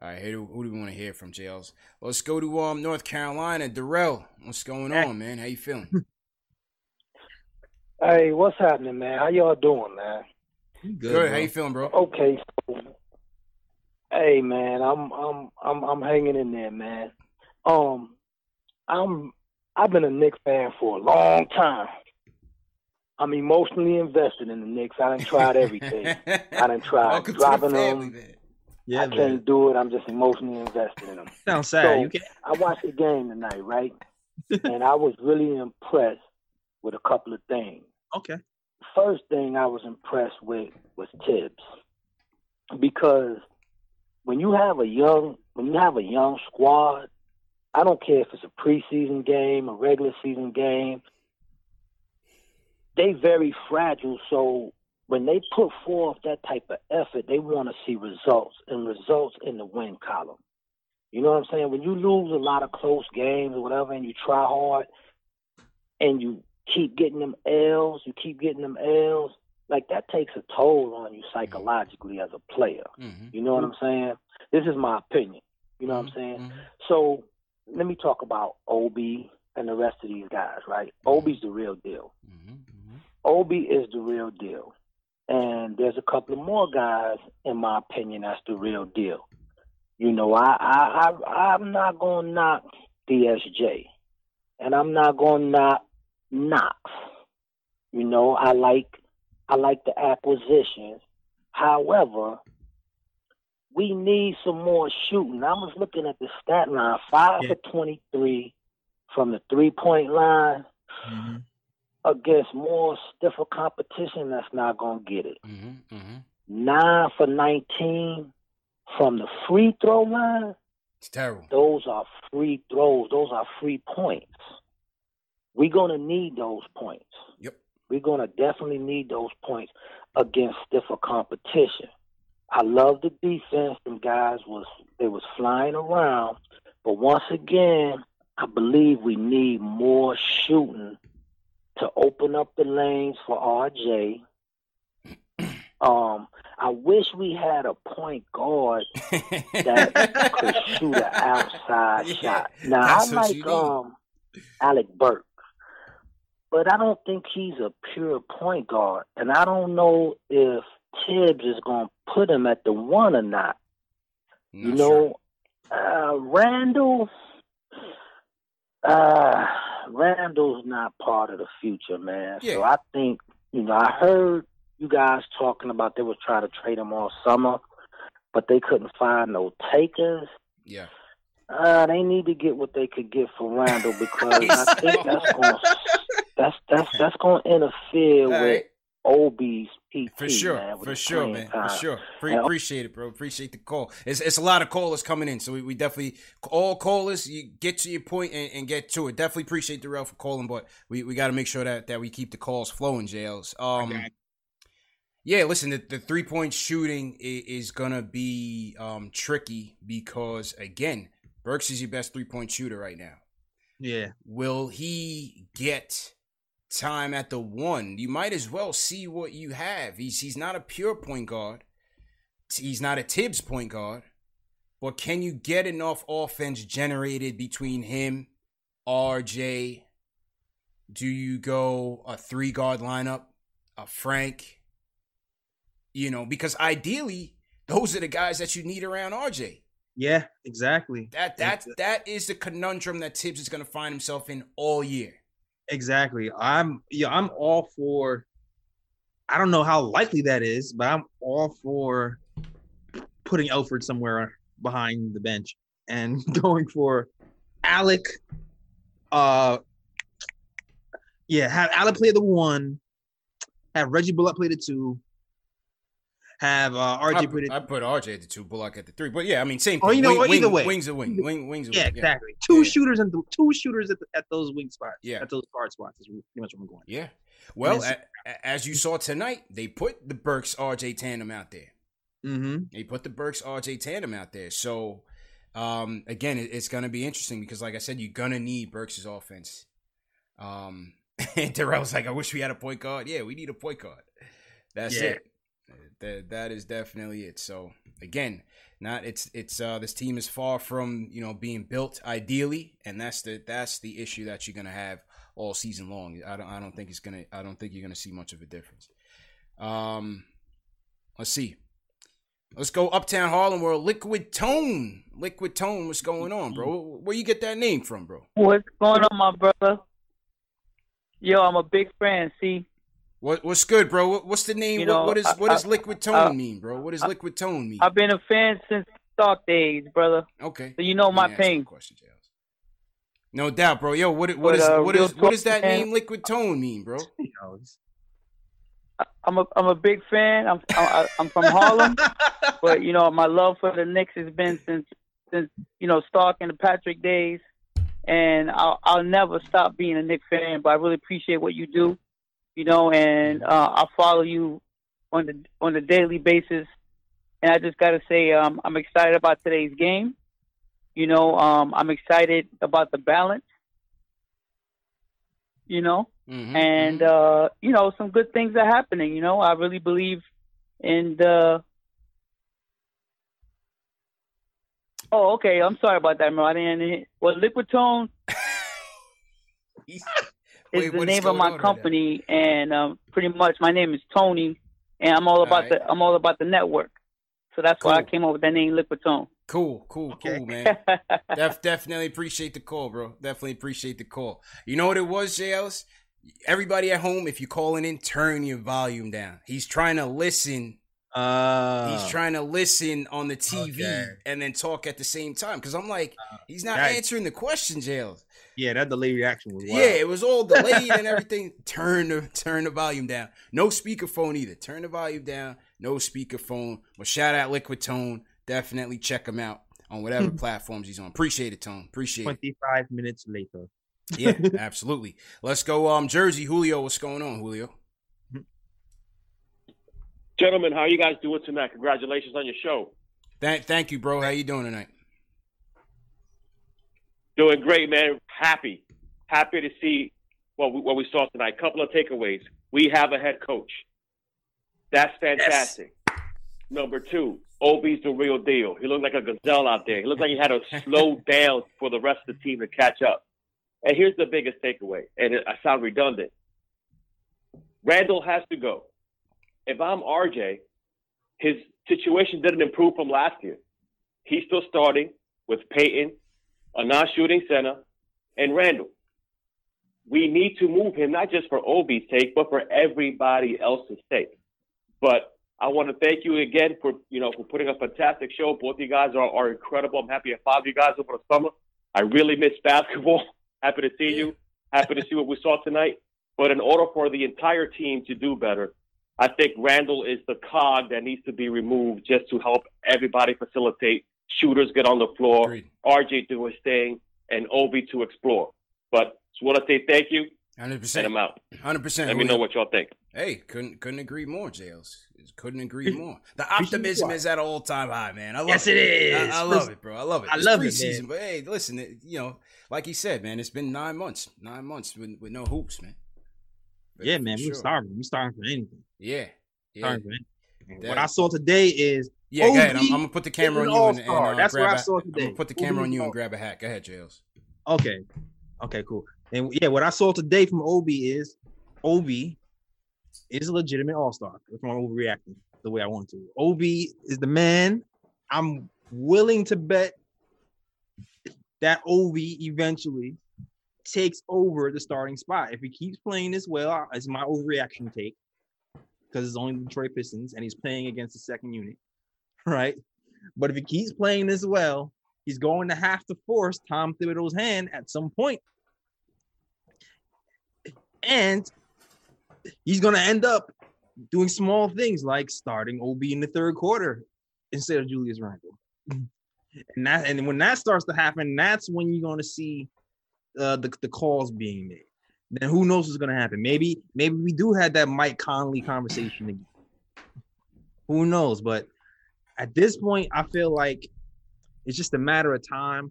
All right, who do we want to hear from, JLS? Let's go to North Carolina. Darrell, what's going on, man? How you feeling? Hey, what's happening, man? How y'all doing, man? Good. How you feeling, bro? Okay, hey man, I'm hanging in there, man. I've been a Knicks fan for a long time. I'm emotionally invested in the Knicks. I done tried everything. I done tried dropping them. Yeah, I can't do it. I'm just emotionally invested in them. Sounds sad. So, I watched the game tonight, right? And I was really impressed with a couple of things. Okay. First thing I was impressed with was Tibbs, because when you have a young squad, I don't care if it's a preseason game, a regular season game, they very fragile. So when they put forth that type of effort, they want to see results, and results in the win column. You know what I'm saying? When you lose a lot of close games or whatever, and you try hard, and you keep getting them L's, like, that takes a toll on you psychologically as a player. Mm-hmm. You know what I'm saying? This is my opinion. You know what I'm saying? Mm-hmm. So let me talk about Obi and the rest of these guys, right? Mm-hmm. Obi's the real deal. Mm-hmm. Obi is the real deal. And there's a couple of more guys, in my opinion, that's the real deal. You know, I'm not going to knock DSJ. And I'm not going to knock Knox. You know, I like the acquisitions. However, we need some more shooting. I was looking at the stat line, 5 for 23 from the 3-point line. Mm-hmm. against more stiffer competition that's not going to get it. Mm-hmm, mm-hmm. 9 for 19 from the free throw line. It's terrible. Those are free throws. Those are free points. We're going to need those points. Yep. We're going to definitely need those points against stiffer competition. I love the defense. Them guys was flying around. But once again, I believe we need more shooting to open up the lanes for RJ. I wish we had a point guard that could shoot an outside shot. Now, I like Alec Burks, but I don't think he's a pure point guard. And I don't know if Tibbs is going to put him at the one or not. You know, Randall's not part of the future, man. Yeah. So I think, you know, I heard you guys talking about they were trying to trade him all summer, but they couldn't find no takers. Yeah. They need to get what they could get for Randall because I think that's gonna interfere with Obi's PT. For sure, man. Appreciate it, bro. Appreciate the call. It's a lot of callers coming in, so we definitely all callers. You get to your point and get to it. Definitely appreciate Darrell for calling, but we got to make sure that we keep the calls flowing, JLs. Okay. Yeah, listen, the 3-point shooting is gonna be tricky because again, Burks is your best 3-point shooter right now. Yeah. Will he get time at the one? You might as well see what you have. He's not a pure point guard. He's not a Tibbs point guard. But can you get enough offense generated between him, RJ? Do you go a 3-guard lineup? A Frank? You know, because ideally, those are the guys that you need around RJ. Yeah, exactly. That is the conundrum that Tibbs is going to find himself in all year. Exactly. I'm all for. I don't know how likely that is, but I'm all for putting Elfrid somewhere behind the bench and going for Alec. Have Alec play the one. Have Reggie Bullock play the two. Have RJ I put RJ at the 2, Bullock at the 3. But yeah, I mean, same thing. Oh, you know, either way. Wings are wing. Yeah, exactly. Two shooters at those wing spots. Yeah. At those guard spots is pretty much where I'm going. Yeah. Well, as you saw tonight, they put the Burks RJ tandem out there. Mm-hmm. So, again, it's going to be interesting because, like I said, you're going to need Burks' offense. And Darrell's like, I wish we had a point guard. Yeah, we need a point guard. That's it. That is definitely it. So again, this team is far from, you know, being built ideally, and that's the issue that you're gonna have all season long. I don't think you're gonna see much of a difference. Let's see. Let's go Uptown Harlem World. Liquid Tone. What's going on, bro? Where you get that name from, bro? What's going on, my brother? Yo, I'm a big fan. See. What's good, bro? What's the name? You know, what does Liquid Tone mean, bro? What does Liquid Tone mean? I've been a fan since dark days, brother. Okay. So you know my pain. No doubt, bro. Yo, what does that name Liquid Tone mean, bro? I'm a big fan. I'm from Harlem, but you know my love for the Knicks has been since you know Stark and the Patrick days, and I'll never stop being a Knicks fan. But I really appreciate what you do. You know, and I follow you on the daily basis, and I just gotta say, I'm excited about today's game. You know, I'm excited about the balance. You know, you know, some good things are happening. You know, I really believe in the. Oh, okay. I'm sorry about that, man. Well, Liquid Tone. Is the name of my company, and pretty much my name is Tony, and I'm all about the network, so that's why I came up with that name, Liquid Tone. Cool, man. Definitely appreciate the call, bro. You know what it was, JLs? Everybody at home, if you're calling in, turn your volume down. He's trying to listen He's trying to listen on the TV and then talk at the same time. Because I'm like, he's not answering the question, Jails. Yeah, that delayed reaction was wild. Yeah, it was all delayed and everything. Turn the volume down. No speakerphone either. Turn the volume down. No speakerphone. Well, shout out Liquid Tone. Definitely check him out on whatever platforms he's on. Appreciate it, Tone. Appreciate 25 minutes later. Yeah, absolutely. Let's go Jersey. Julio, what's going on, Julio? Gentlemen, how are you guys doing tonight? Congratulations on your show. Thank you, bro. How you doing tonight? Doing great, man. Happy to see what we saw tonight. A couple of takeaways. We have a head coach. That's fantastic. Yes. Number two, Obi's the real deal. He looked like a gazelle out there. He looked like he had to slow down for the rest of the team to catch up. And here's the biggest takeaway, and I sound redundant. Randle has to go. If I'm RJ, his situation didn't improve from last year. He's still starting with Payton, a non-shooting center, and Randle. We need to move him, not just for Obi's sake, but for everybody else's sake. But I want to thank you again for putting a fantastic show. Both of you guys are incredible. I'm happy to have you guys over the summer. I really miss basketball. Happy to see you. Happy to see what we saw tonight. But in order for the entire team to do better, I think Randle is the cog that needs to be removed just to help everybody facilitate, shooters get on the floor, Agreed. RJ do his thing, and Obi to explore. But just want to say thank you. 100%. And I'm out. 100%. Let me know what y'all think. Hey, couldn't agree more, JLs. Couldn't agree more. The optimism is at an all-time high, man. I love it. Yes, it is. I love it, bro. I love it. I love it, man. But, hey, listen, like he said, man, it's been 9 months. 9 months with no hoops, man. But yeah, man, we're starving. We're starving for anything. Yeah. What I saw today is go ahead. I'm gonna put the camera on you. And that's what I saw today. I'm gonna put the camera on you and grab a hat. Go ahead, JLs. Okay, cool. And yeah, what I saw today from Obi is a legitimate all-star. If I'm overreacting the way I want to, Obi is the man. I'm willing to bet that Obi eventually takes over the starting spot if he keeps playing this well. It's my overreaction take. Because it's only the Detroit Pistons, and he's playing against the second unit, right? But if he keeps playing this well, he's going to have to force Tom Thibodeau's hand at some point. And he's going to end up doing small things like starting OB in the third quarter instead of Julius Randle. And when that starts to happen, that's when you're going to see the calls being made. Then who knows what's going to happen? Maybe we do have that Mike Conley conversation again. Who knows? But at this point, I feel like it's just a matter of time.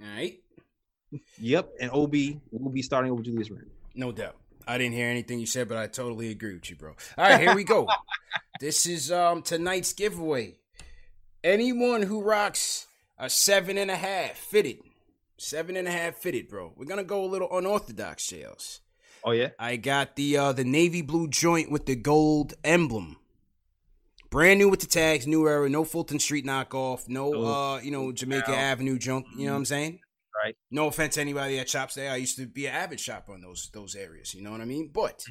All right. Yep. And OB will be starting over Julius Randle. No doubt. I didn't hear anything you said, but I totally agree with you, bro. All right, here we go. This is tonight's giveaway. Anyone who rocks a 7.5 fitted. 7.5 fitted, bro. We're gonna go a little unorthodox, Sales. Oh yeah. I got the navy blue joint with the gold emblem. Brand new with the tags, new era, no Fulton Street knockoff, no Jamaica Avenue junk. You know what I'm saying? Right. No offense to anybody that shops there. I used to be an avid shopper on those areas. You know what I mean? But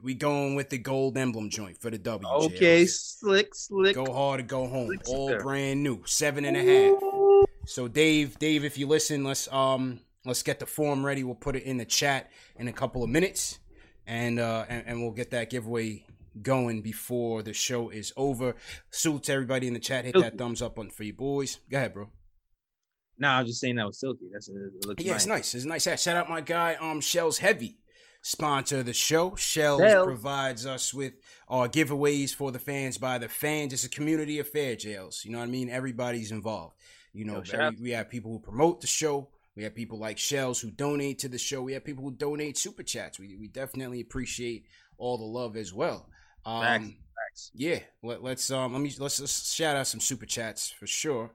we going with the gold emblem joint for the W. Okay, Sales. Slick. Go hard or go home. Slick, all sir. Brand new, 7.5. So Dave, if you listen, let's get the form ready. We'll put it in the chat in a couple of minutes, and we'll get that giveaway going before the show is over. Salute to everybody in the chat. Hit that thumbs up for you boys. Go ahead, bro. Nah, I was just saying that was silky. It looks nice. It's nice. It's a nice hat. Shout out my guy, Shells Heavy, sponsor of the show. Shells provides us with our giveaways for the fans by the fans. It's a community affair, Jails. You know what I mean? Everybody's involved. You know, we have people who promote the show. We have people like Shells who donate to the show. We have people who donate super chats. We definitely appreciate all the love as well. Facts. Yeah, let's shout out some super chats for sure.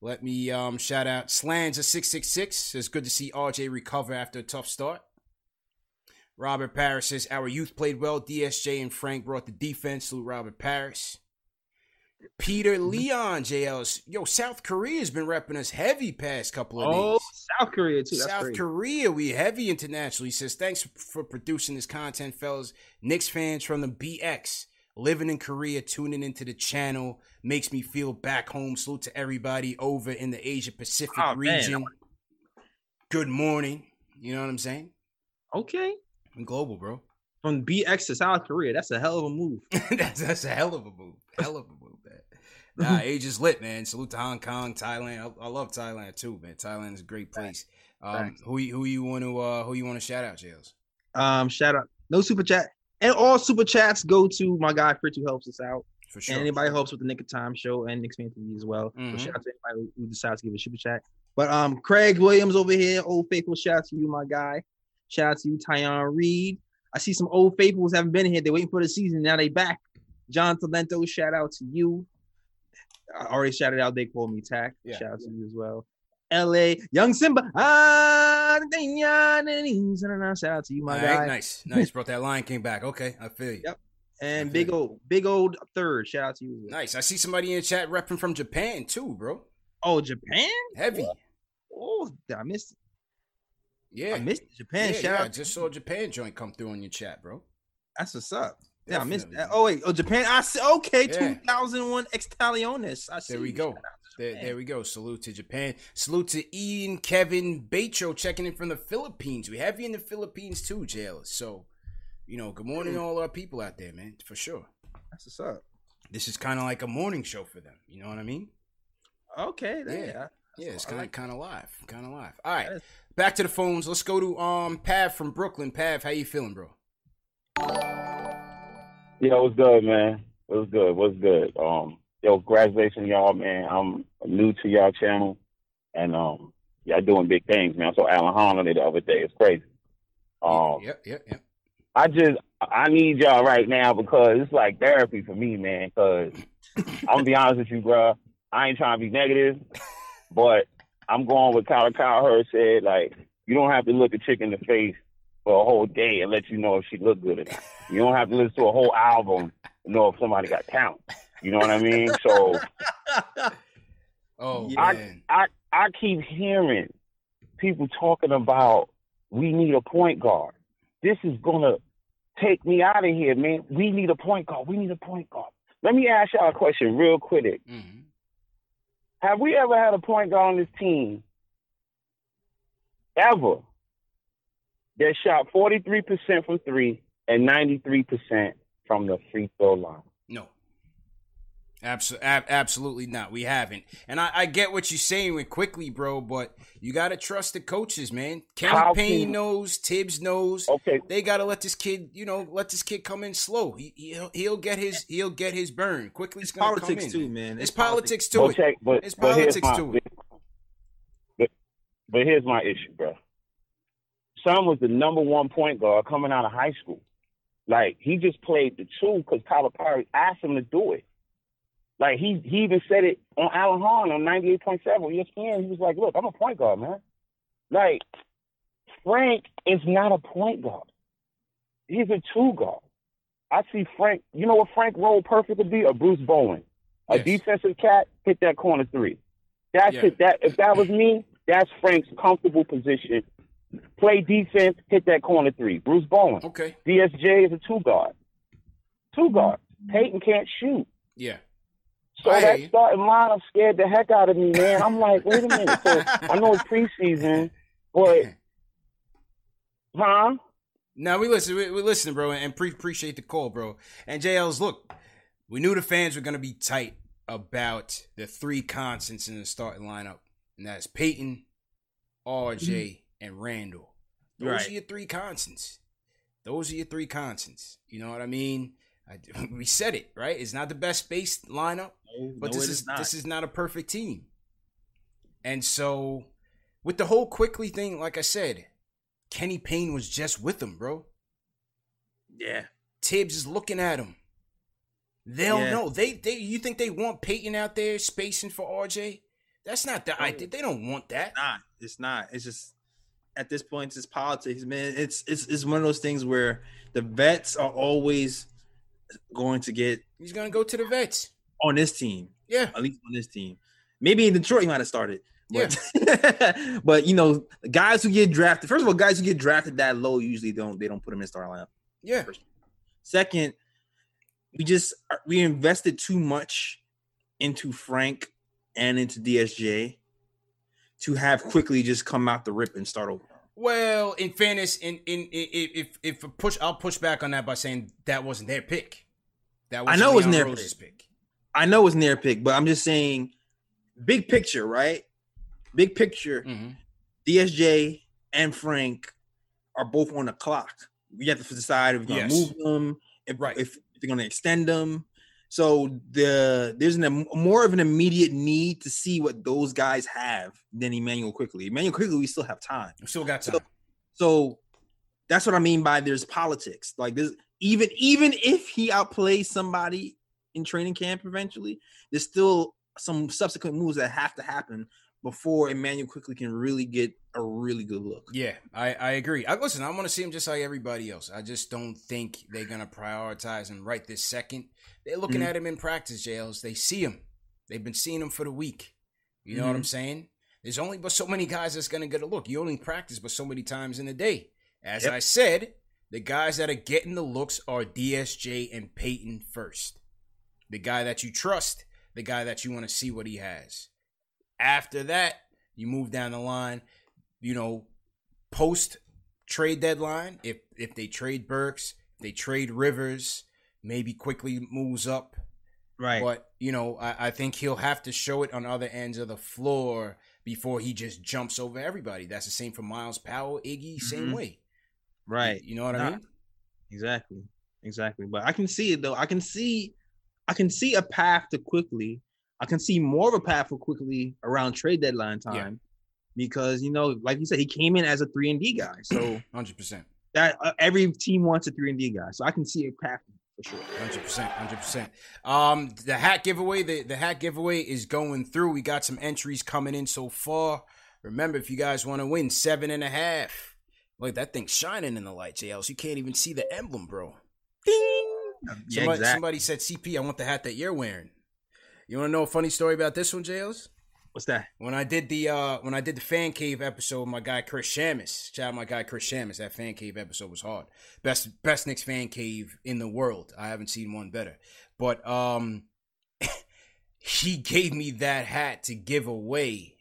Let me shout out Slans of 666. It's good to see RJ recover after a tough start. Robert Parrish says our youth played well. DSJ and Frank brought the defense. Salute Robert Parrish. Peter Leon, JLs. Yo, South Korea's been repping us heavy past couple of days. Oh, South Korea, too. That's South crazy. Korea, we heavy internationally. He says, thanks for producing this content, fellas. Knicks fans from the BX. living in Korea, tuning into the channel. Makes me feel back home. Salute to everybody over in the Asia Pacific region. Man. Good morning. You know what I'm saying? Okay. I'm global, bro. From BX to South Korea. That's a hell of a move. that's a hell of a move. Hell of a move, man. Nah, Asia's lit, man. Salute to Hong Kong, Thailand. I love Thailand too, man. Thailand is a great place. Who you want to shout out, Jails? Shout out. No super chat. And all super chats go to my guy Fritz, who helps us out. For sure. And anybody who helps with the Nick of Time Show and Knicks Fan TV as well. Mm-hmm. So shout out to anybody who decides to give a super chat. But Craig Williams over here, Old Faithful, shout out to you, my guy. Shout out to you, Tyon Reed. I see some Old Faithfuls haven't been here. They're waiting for the season. Now they back. John Talento, shout out to you. I already shouted out. They call me Tack. Yeah. Shout out to you as well. L.A. Young Simba. Shout out to you, my guy. Nice. Brought that line came back. Okay, I feel you. Yep. And big old third. Shout out to you. Nice. I see somebody in chat repping from Japan too, bro. Oh, Japan? Heavy. Oh, I missed it. Yeah. I missed it. Japan. Yeah, shout out. I just saw Japan joint come through on your chat, bro. That's what's up. Yeah, I missed that. Oh, wait. Oh, Japan. I see. Okay. Yeah. 2001 Extalionis. I see. There we go. There we go. Salute to Japan. Salute to Ian Kevin Bacho checking in from the Philippines. We have you in the Philippines too, Jailers. So, you know, good morning to all our people out there, man. For sure. That's what's up. This is kind of like a morning show for them. You know what I mean? Okay. Yeah, it's kind of live. Kind of live. All right. Back to the phones. Let's go to Pav from Brooklyn. Pav, how you feeling, bro? Yo, what's good, man? What's good? Yo, congratulations, y'all, man. I'm new to y'all channel, and y'all doing big things, man. I saw Alan Hahn the other day. It's crazy. Yep. I need y'all right now because it's like therapy for me, man, because I'm going to be honest with you, bro. I ain't trying to be negative, but I'm going with Kyle Hurst said, like, you don't have to look a chick in the face for a whole day and let you know if she look good or not. You don't have to listen to a whole album to know if somebody got talent. You know what I mean? So, I keep hearing people talking about we need a point guard. This is going to take me out of here, man. We need a point guard. Let me ask y'all a question real quick. Mm-hmm. Have we ever had a point guard on this team ever that shot 43% from three and 93% from the free throw line? No. Absolutely not. We haven't. And I get what you're saying with Quickley, bro, but you got to trust the coaches, man. Kenny Payne knows, Tibbs knows. Okay. They got to let this kid, come in slow. He'll get his burn. Quickley's going to come in. Politics too, man. It's politics too. It's politics too. But here's my issue, bro. Son was the number one point guard coming out of high school. Like, he just played the two because Calipari asked him to do it. Like, he even said it on Alan Hahn on 98.7 ESPN. He was like, look, I'm a point guard, man. Like, Frank is not a point guard. He's a two guard. I see Frank. You know what Frank role perfect would be? A Bruce Bowen. Yes. A defensive cat, hit that corner three. That's it. If that was me, that's Frank's comfortable position. Play defense, hit that corner three. Bruce Bowen. Okay. DSJ is a two guard. Peyton can't shoot. Yeah. So that starting lineup scared the heck out of me, man. I'm like, wait a minute. So I know it's preseason, but huh? No, we listen, bro, and appreciate the call, bro. And JL's, look, we knew the fans were gonna be tight about the three constants in the starting lineup, and that's Peyton, RJ, and Randall. Those are your three constants. You know what I mean? We said it, right? It's not the best base lineup, but this is not a perfect team. And so, with the whole Quickley thing, like I said, Kenny Payne was just with him, bro. Yeah. Tibbs is looking at him. They'll know. They you think they want Peyton out there spacing for RJ? That's not the idea. They don't want that. It's not. It's just at this point, it's just politics, man. It's one of those things where the vets are always he's going to go to the vets on this team. Yeah. At least on this team. Maybe in Detroit he might have started. But, yeah. But you know, guys who get drafted that low usually don't put them in starting lineup. Yeah. Second, we invested too much into Frank and into DSJ to have Quickley just come out the rip and start over. Well, in fairness, I'll push back on that by saying that wasn't their pick. That was Rose's pick. I know it's near pick, but I'm just saying, big picture, right? Big picture. Mm-hmm. DSJ and Frank are both on the clock. We have to decide if we're going to move them, if they're going to extend them. So there's more of an immediate need to see what those guys have than Immanuel Quickley. Immanuel Quickley, we still have time. We still got time. So that's what I mean by there's politics. Like this, even if he outplays somebody in training camp eventually, there's still some subsequent moves that have to happen before Immanuel Quickley can really get a really good look. Yeah, I agree. Listen, I want to see him just like everybody else. I just don't think they're going to prioritize him right this second. They're looking at him in practice, JLs. They see him. They've been seeing him for the week. You know what I'm saying? There's only but so many guys that's going to get a look. You only practice but so many times in a day. As I said, the guys that are getting the looks are DSJ and Peyton first. The guy that you trust, the guy that you want to see what he has. After that, you move down the line, you know, post-trade deadline, if they trade Burks, if they trade Rivers, maybe Quickley moves up. Right. But, you know, I think he'll have to show it on other ends of the floor before he just jumps over everybody. That's the same for Miles Powell, Iggy, same way. Right. You know what I mean? Exactly. But I can see it, though. I can see a path to Quickley. I can see more of a path for Quickley around trade deadline time because, you know, like you said, he came in as a 3-and-D guy. So 100%. That every team wants a 3-and-D guy. So I can see a path for sure. 100%. The hat giveaway, the hat giveaway is going through. We got some entries coming in so far. Remember, if you guys want to win 7.5, look, that thing's shining in the light, JL. So you can't even see the emblem, bro. Ding! Yeah, somebody said, CP, I want the hat that you're wearing. You want to know a funny story about this one, JLs? What's that? When I did the fan cave episode with my guy Chris Shamus. Shout out my guy Chris Shamus. That fan cave episode was hard. Best Knicks fan cave in the world. I haven't seen one better. But he gave me that hat to give away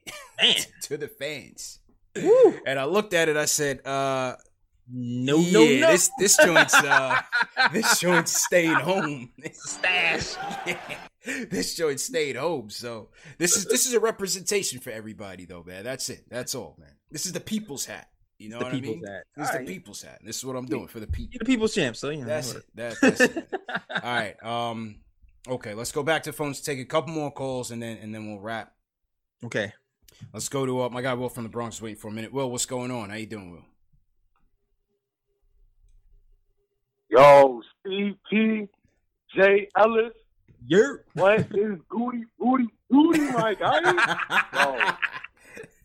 to the fans. Woo. And I looked at it, I said, No. This joint's staying home. It's a stash. Yeah. This joint stayed home. So this is a representation for everybody, though, man. That's it. That's all, man. This is the people's hat. You know what I mean? This is the people's hat. This is what I'm doing for the people. You're the people's champ. So you know that's it. That's it. All right. Okay. Let's go back to phones. Take a couple more calls, and then we'll wrap. Okay. Let's go to my guy Will from the Bronx. Waiting for a minute. Will, what's going on? How you doing, Will? Yo, CP, J. Ellis. Yep. What is booty my guy?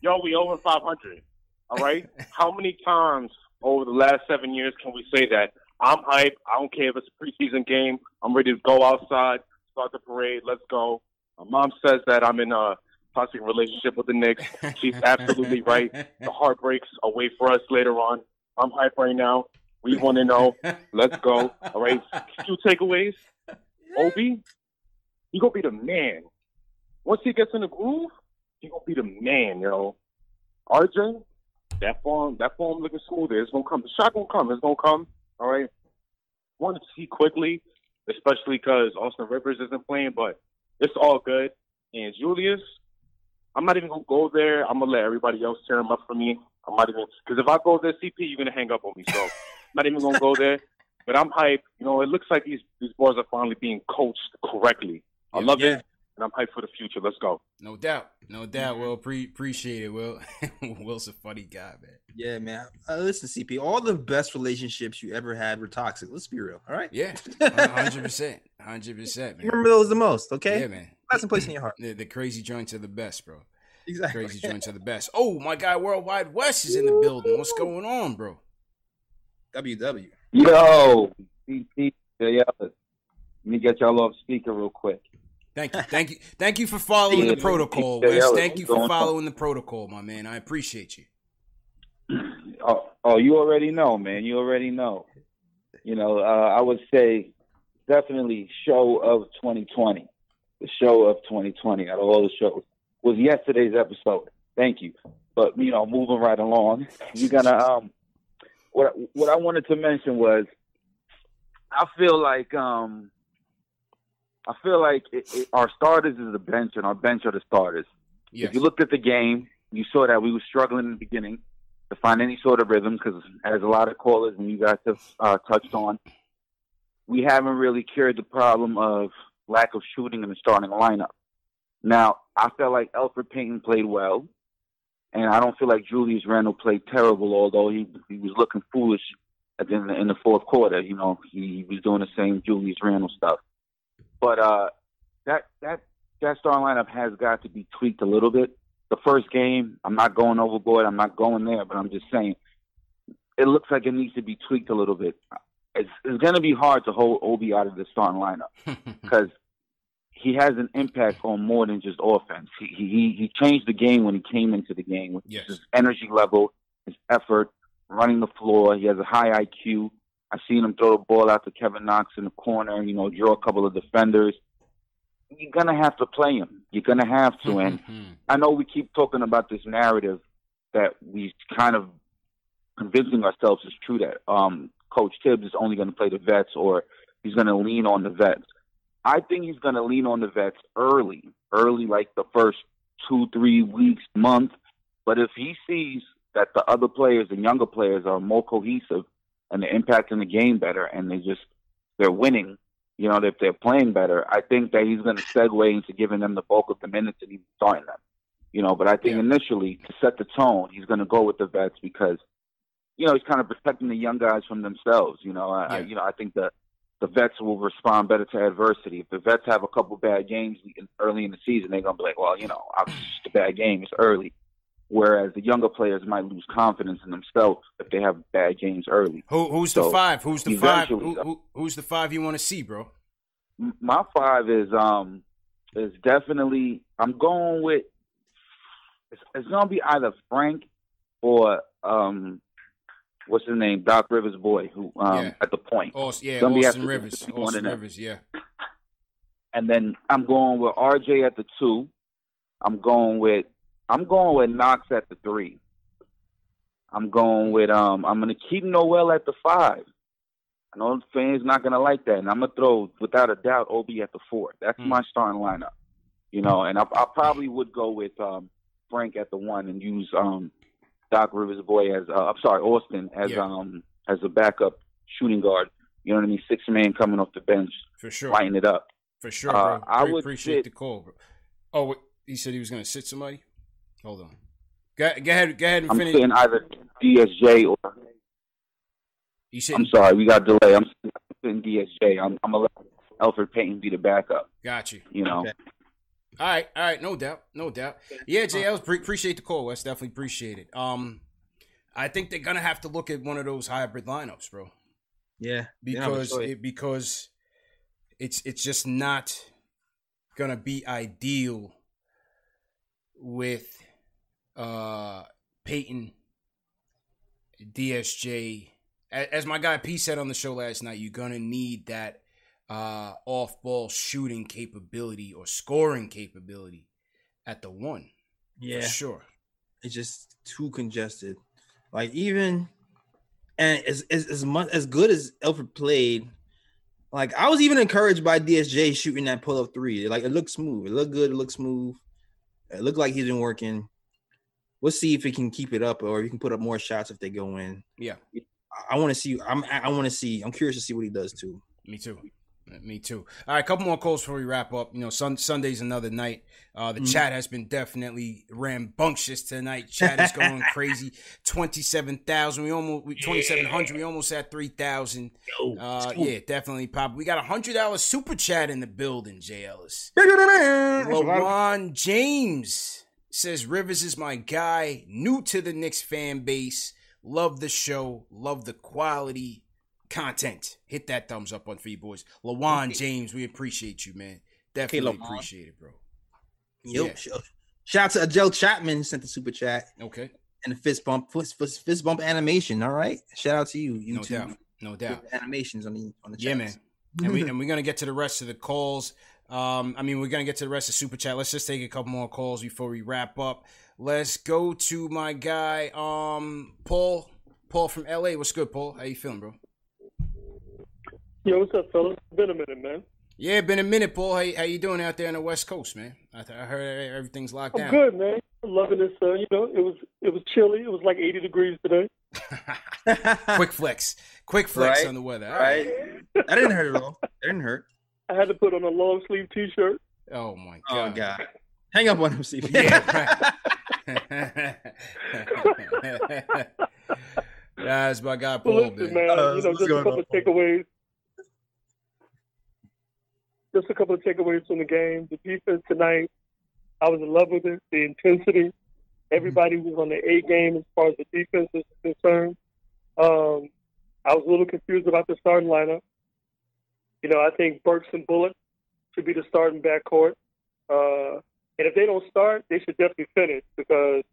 Yo, we over 500. All right? How many times over the last 7 years can we say that? I'm hype. I don't care if it's a preseason game. I'm ready to go outside, start the parade. Let's go. My mom says that I'm in a toxic relationship with the Knicks. She's absolutely right. The heartbreaks are wait for us later on. I'm hype right now. We want to know. Let's go. All right. Few takeaways. Obi, he going to be the man. Once he gets in the groove, he going to be the man, yo. RJ, that form looking smooth. It's going to come. The shot going to come. It's going to come. All right. Wanted to see Quickley, especially because Austin Rivers isn't playing, but it's all good. And Julius, I'm not even going to go there. I'm going to let everybody else tear him up for me. I'm not even, because if I go there, CP, you're going to hang up on me, so. Not even gonna go there, but I'm hyped. You know, it looks like these boys are finally being coached correctly. I love it, and I'm hyped for the future. Let's go. No doubt. Will, appreciate it. Will, Will's a funny guy, man. Yeah, man. Listen, CP, all the best relationships you ever had were toxic. Let's be real. All right. Yeah, 100%. Remember those the most, okay? Yeah, man. That's a place in your heart. The crazy joints are the best, bro. Exactly. Crazy joints are the best. Oh, my guy, Worldwide West is in the building. What's going on, bro? WW. Yo, CP, let me get y'all off speaker real quick. Thank you. Thank you for following the protocol, Wes. Thank you for following the protocol, my man. I appreciate you. Oh, you already know, man. You already know. You know, I would say definitely show of 2020. The show of 2020 out of all the shows was yesterday's episode. Thank you. But, you know, moving right along, you're going to what I wanted to mention was I feel like our starters is the bench and our bench are the starters. Yes. If you looked at the game, you saw that we were struggling in the beginning to find any sort of rhythm because, as a lot of callers and you guys have touched on, we haven't really cured the problem of lack of shooting in the starting lineup. Now, I felt like Elfrid Payton played well, and I don't feel like Julius Randle played terrible, although he was looking foolish at the end in the fourth quarter. You know, he was doing the same Julius Randle stuff. But that starting lineup has got to be tweaked a little bit. The first game, I'm not going overboard. I'm not going there, but I'm just saying it looks like it needs to be tweaked a little bit. It's going to be hard to hold Obi out of the starting lineup because he has an impact on more than just offense. He changed the game when he came into the game with his energy level, his effort, running the floor. He has a high IQ. I've seen him throw the ball out to Kevin Knox in the corner, you know, draw a couple of defenders. You're going to have to play him. You're going to have to. And I know we keep talking about this narrative that we kind of convincing ourselves is true that Coach Tibbs is only going to play the vets or he's going to lean on the vets. I think he's going to lean on the vets early like the first 2-3 weeks, month. But if he sees that the other players and younger players are more cohesive and they're impacting the game better and they're winning, you know, if they're playing better, I think that he's going to segue into giving them the bulk of the minutes and even starting them. You know, but I think initially to set the tone, he's going to go with the vets because, you know, he's kind of protecting the young guys from themselves. You know, I think that the vets will respond better to adversity. If the vets have a couple bad games early in the season, they're going to be like, well, you know, it's a bad game. It's early. Whereas the younger players might lose confidence in themselves if they have bad games early. Who's the five? Who's the five you want to see, bro? My five is definitely I'm going with. It's going to be either Frank or what's his name, Doc Rivers' boy, who at the point. Austin Rivers. Yeah. And then I'm going with RJ at the two. I'm going with Knox at the three. I'm going with I'm gonna keep Noel at the five. I know the fans not gonna like that, and I'm gonna throw without a doubt Obi at the four. That's my starting lineup, you know. And I probably would go with Frank at the one and use Doc Rivers' boy as Austin as as a backup shooting guard. You know what I mean? 6 man coming off the bench, for sure, lighting it up. For sure, bro. I would appreciate the call, bro. Oh, wait, he said he was gonna sit somebody. Hold on. Go ahead and finish. I'm saying either DSJ or... I'm sorry, we got delay. I'm saying DSJ. I'm going to let Elfrid Payton be the backup. Got you. You know? Okay. All right. No doubt. Yeah, JL, appreciate the call, Wes. Definitely appreciate it. I think they're going to have to look at one of those hybrid lineups, bro. Yeah. Because it's just not going to be ideal with... Peyton, DSJ, as my guy P said on the show last night, you're going to need that off-ball shooting capability or scoring capability at the one. Yeah. For sure. It's just too congested. Like, even and as good as Elfrid played, like, I was even encouraged by DSJ shooting that pull-up three. Like, it looked smooth. It looked good. It looked smooth. It looked like he's been working. We'll see if he can keep it up, or you can put up more shots if they go in. Yeah, I want to see. I'm curious to see what he does too. Me too. All right, a couple more calls before we wrap up. You know, Sunday's another night. The chat has been definitely rambunctious tonight. Chat is going crazy. 27,000. We almost 2,700. We almost at 3,000. Yeah, definitely pop. We got $100 super chat in the building. Jay Ellis, LeBron James. Says, Rivers is my guy, new to the Knicks fan base. Love the show. Love the quality content. Hit that thumbs up on for you boys. LaJuan James, we appreciate you, man. Definitely appreciate it, bro. Yep. Yeah. Shout out to Adele Chapman, sent the super chat. Okay. And the fist bump animation, all right? Shout out to you, YouTube. No doubt. Animations on the chat. Yeah, man. And we're going to get to the rest of the calls. I mean, we're going to get to the rest of Super Chat. Let's just take a couple more calls before we wrap up. Let's go to my guy, Paul. Paul from LA. What's good, Paul? How you feeling, bro? Yo, what's up, fellas? Been a minute, man. Yeah, been a minute, Paul. How you doing out there on the West Coast, man? I heard everything's locked down. I'm good, man. I'm loving this. You know, it was chilly. It was like 80 degrees today. Quick flex right? On the weather. All right. That didn't hurt at all. That didn't hurt. I had to put on a long sleeve T-shirt. Oh my God. Oh God. Hang up on him, CP. Yeah. Right. That's my guy, Paul. Well, listen, man. You know, just a couple of takeaways from the game. The defense tonight, I was in love with it. The intensity. Everybody was on the A game as far as the defense is concerned. I was a little confused about the starting lineup. You know, I think Burks and Bullock should be the starting backcourt. And if they don't start, they should definitely finish, because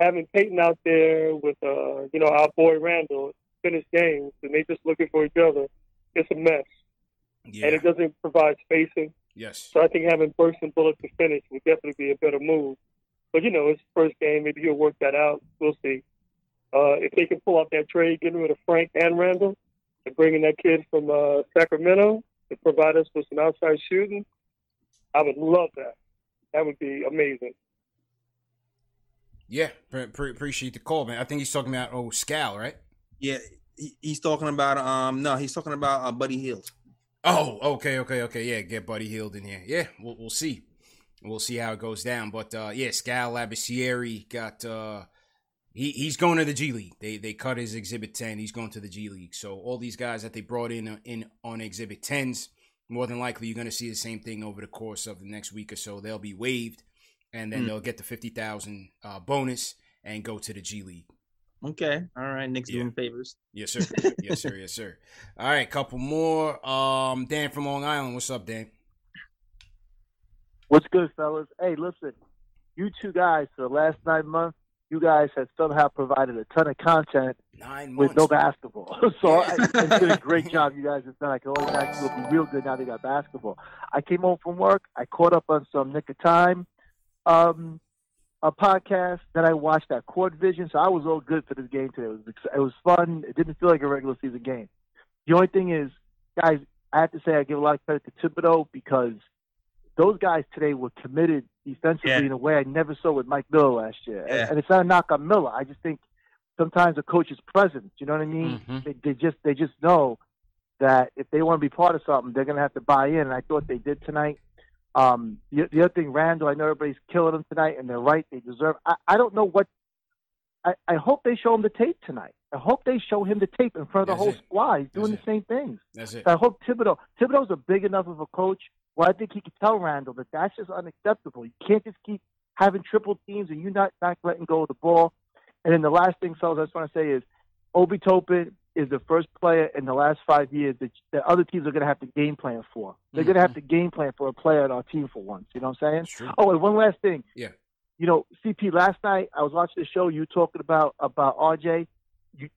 having Payton out there with, you know, our boy Randall finish games and they just looking for each other, it's a mess. Yeah. And it doesn't provide spacing. Yes. So I think having Burks and Bullock to finish would definitely be a better move. But, you know, it's the first game. Maybe he'll work that out. We'll see. If they can pull out that trade, getting rid of Frank and Randall, and bringing that kid from Sacramento to provide us with some outside shooting, I would love that. That would be amazing. Yeah, appreciate the call, man. I think he's talking about Scal, right? Yeah, he's talking about Buddy Hield. Oh, okay. Yeah, get Buddy Hield in here. Yeah, we'll see. We'll see how it goes down. But Scal Labissiere got. He's going to the G League. They cut his Exhibit 10. He's going to the G League. So all these guys that they brought in on Exhibit 10s, more than likely you're going to see the same thing over the course of the next week or so. They'll be waived, and then they'll get the $50,000 bonus and go to the G League. Okay. All right. Nick's doing favors. Yes, sir. Yes, sir. Yes, sir. All right. Couple more. Dan from Long Island. What's up, Dan? What's good, fellas? Hey, listen, you two guys for the last 9 months, you guys have somehow provided a ton of content with no basketball. So it's been a great job you guys have done. I can only imagine it'll be real good now they got basketball. I came home from work. I caught up on some Nick of Time a podcast. Then I watched that Court Vision. So I was all good for this game today. It was fun. It didn't feel like a regular season game. The only thing is, guys, I have to say I give a lot of credit to Thibodeau, because those guys today were committed defensively in a way I never saw with Mike Miller last year. Yeah. And it's not a knock on Miller. I just think sometimes a coach's presence, you know what I mean? Mm-hmm. They just know that if they want to be part of something, they're going to have to buy in. And I thought they did tonight. The other thing, Randall, I know everybody's killing him tonight, and they're right. They deserve. I don't know what. I hope they show him the tape tonight. I hope they show him the tape in front of the whole squad. He's doing the same things. That's it. I hope Thibodeau's a big enough of a coach. Well, I think he could tell Randall that that's just unacceptable. You can't just keep having triple teams and you not letting go of the ball. And then the last thing, fellas, I just want to say is Obi Toppin is the first player in the last 5 years that other teams are going to have to game plan for. They're going to have to game plan for a player on our team for once. You know what I'm saying? Oh, and one last thing. Yeah. You know, CP, last night I was watching the show. You were talking about RJ.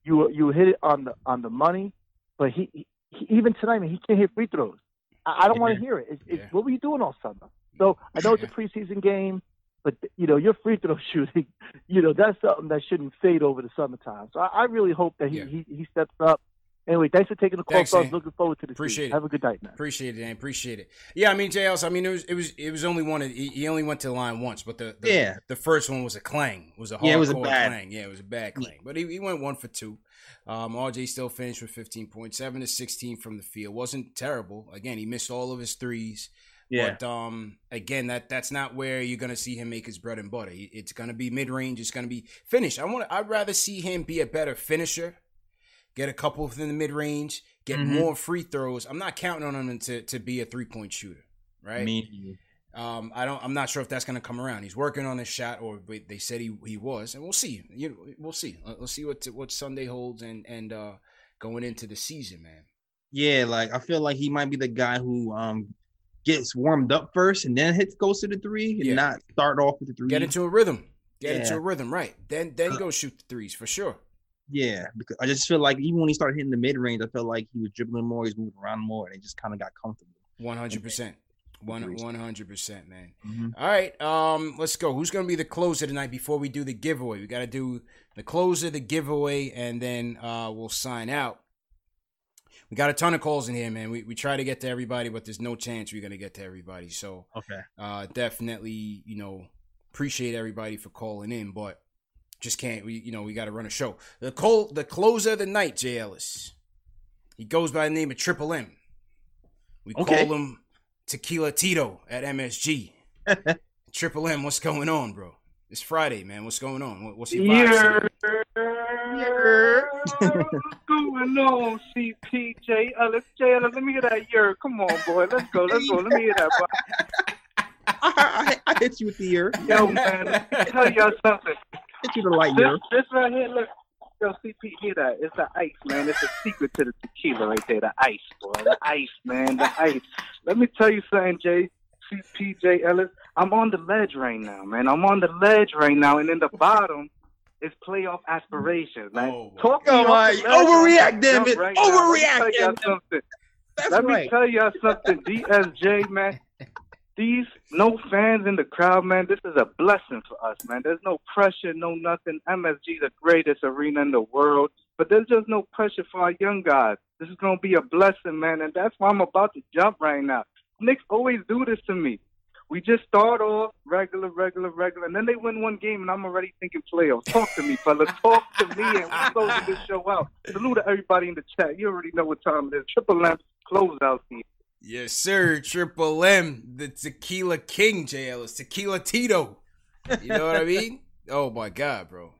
You hit it on the money, but he even tonight, man, he can't hit free throws. I don't want to hear it. What were you doing all summer? So I know it's a preseason game, but, you know, your free throw shooting, you know, that's something that shouldn't fade over the summertime. So I really hope that he steps up. Anyway, thanks for taking the call. I was looking forward to this. Appreciate it. Have a good night, man. Appreciate it, man. Appreciate it. Yeah, I mean, JLS, it was only one. He only went to the line once, but the first one was a clang. It was a hardcore clang. Yeah, it was a bad clang. But he went 1 for 2. RJ still finished with 15 points, 7 to 16 from the field. Wasn't terrible. Again, he missed all of his threes. Yeah. But again, that's not where you're gonna see him make his bread and butter. It's gonna be mid range. It's gonna be finish. I'd rather see him be a better finisher. Get a couple within the mid-range, get more free throws. I'm not counting on him to be a three-point shooter, right? Me. I'm not sure if that's going to come around. He's working on his shot, or they said he was, and we'll see. You know, we'll see. Let's see what Sunday holds and going into the season, man. Yeah, like I feel like he might be the guy who gets warmed up first and then goes to the three and not start off with the three. Get into a rhythm. Right. Then go shoot the threes for sure. Yeah, because I just feel like even when he started hitting the mid-range, I felt like he was dribbling more, he's moving around more, and it just kind of got comfortable. 100%. 100%, man. Mm-hmm. All right, let's go. Who's going to be the closer tonight before we do the giveaway? We got to do the closer, the giveaway, and then we'll sign out. We got a ton of calls in here, man. We try to get to everybody, but there's no chance we're going to get to everybody. So okay. Definitely, you know, appreciate everybody for calling in, but just can't. We got to run a show. The closer of the night, Jay Ellis. He goes by the name of Triple M. We call him Tequila Tito at MSG. Triple M, what's going on, bro? It's Friday, man. What's going on? What's your vibes? What's going on, CP, Jay Ellis? Jay Ellis, let me hear that. Yer. Come on, boy. Let's go. Let's go. Let me hear that, boy. I hit you with the yer. Yo, man. Let me tell y'all something. Hit you the light yer. This right here, look. Yo, CP, hear that? It's the ice, man. It's a secret to the tequila right there. The ice, boy. The ice, man. The ice. Let me tell you something, Jay. CP, Jay Ellis. I'm on the ledge right now, man. I'm on the ledge right now, and in the bottom is playoff aspirations, man. Overreact, damn it. Right overreact, damn it. Let me tell y'all something, DSJ, man. These no fans in the crowd, man. This is a blessing for us, man. There's no pressure, no nothing. MSG, the greatest arena in the world, but there's just no pressure for our young guys. This is gonna be a blessing, man, and that's why I'm about to jump right now. Knicks always do this to me. We just start off regular, and then they win one game, and I'm already thinking playoffs. Talk to me, fella. Talk to me, and we're closing this show out. Salute to everybody in the chat. You already know what time it is. Triple M close out here. Yes, sir. Triple M, the tequila king, Jay Ellis. Tequila Tito. You know what I mean? Oh, my God, bro.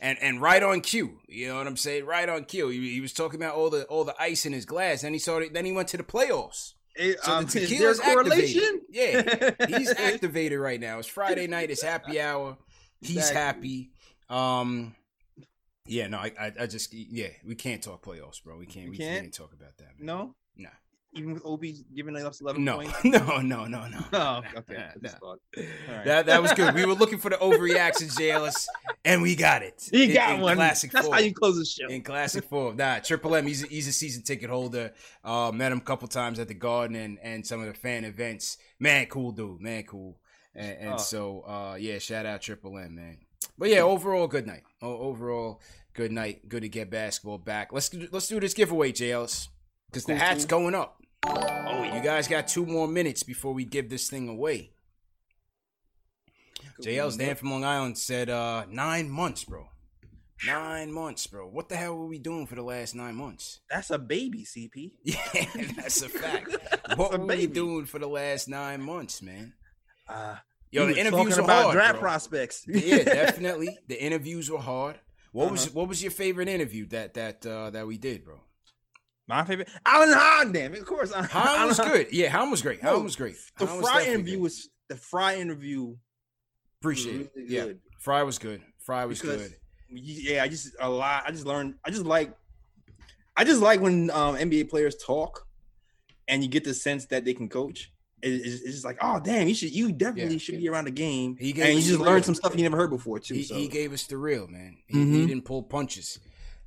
And right on cue. You know what I'm saying? Right on cue. He was talking about all the ice in his glass. Then he saw it. Then he went to the playoffs. So the tequila's activated. Yeah, he's activated right now. It's Friday night. It's happy hour. He's happy. Yeah, no, I just, yeah, we can't talk playoffs, bro. We can't talk about that, man. No? No. Even with Obi giving us 11 points? No. Oh, okay. Nah. All right. That was good. We were looking for the overreaction, Jay Ellis, and we got it. He got in one. Classic That's form. How you close the show. In classic form. Nah, Triple M, he's a season ticket holder. Met him a couple times at the Garden and some of the fan events. Man, cool dude. So, yeah, shout out Triple M, man. But, yeah, overall, good night. Good to get basketball back. Let's do this giveaway, Jay Ellis, because the hat's going up. Oh, you guys got 2 more minutes before we give this thing away. JL's Dan from Long Island said 9 months, bro. 9 months, bro. What the hell were we doing for the last 9 months? That's a baby, CP. Yeah, that's a fact. What were we doing for the last 9 months, man? Yo, the interviews were about hard, draft prospects. Yeah, definitely. The interviews were hard. What was your favorite interview that we did, bro? My favorite, Alan Hahn, damn it! Of course, Hahn was good. Yeah, Hahn was great. The Fry interview. Appreciate really it. Yeah, good. Fry was good. Fry was good. Yeah, I just a lot. I just learned. I just like when NBA players talk, and you get the sense that they can coach. It's just like, oh damn, you definitely should be around the game. And you just learn some stuff you never heard before too. He gave us the real, man. He didn't pull punches.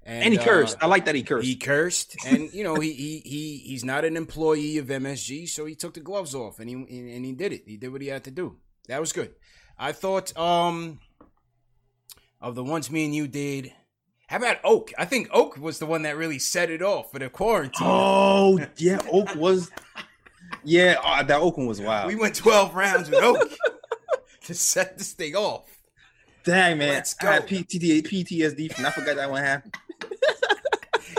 And he cursed. I like that he cursed. He cursed, and you know he's not an employee of MSG, so he took the gloves off and he did it. He did what he had to do. That was good. I thought of the ones me and you did. How about Oak? I think Oak was the one that really set it off for the quarantine. Oh yeah, Oak was. Yeah, that Oak one was wild. We went 12 rounds with Oak to set this thing off. Dang man, let's go. I had PTSD and I forgot that one happened.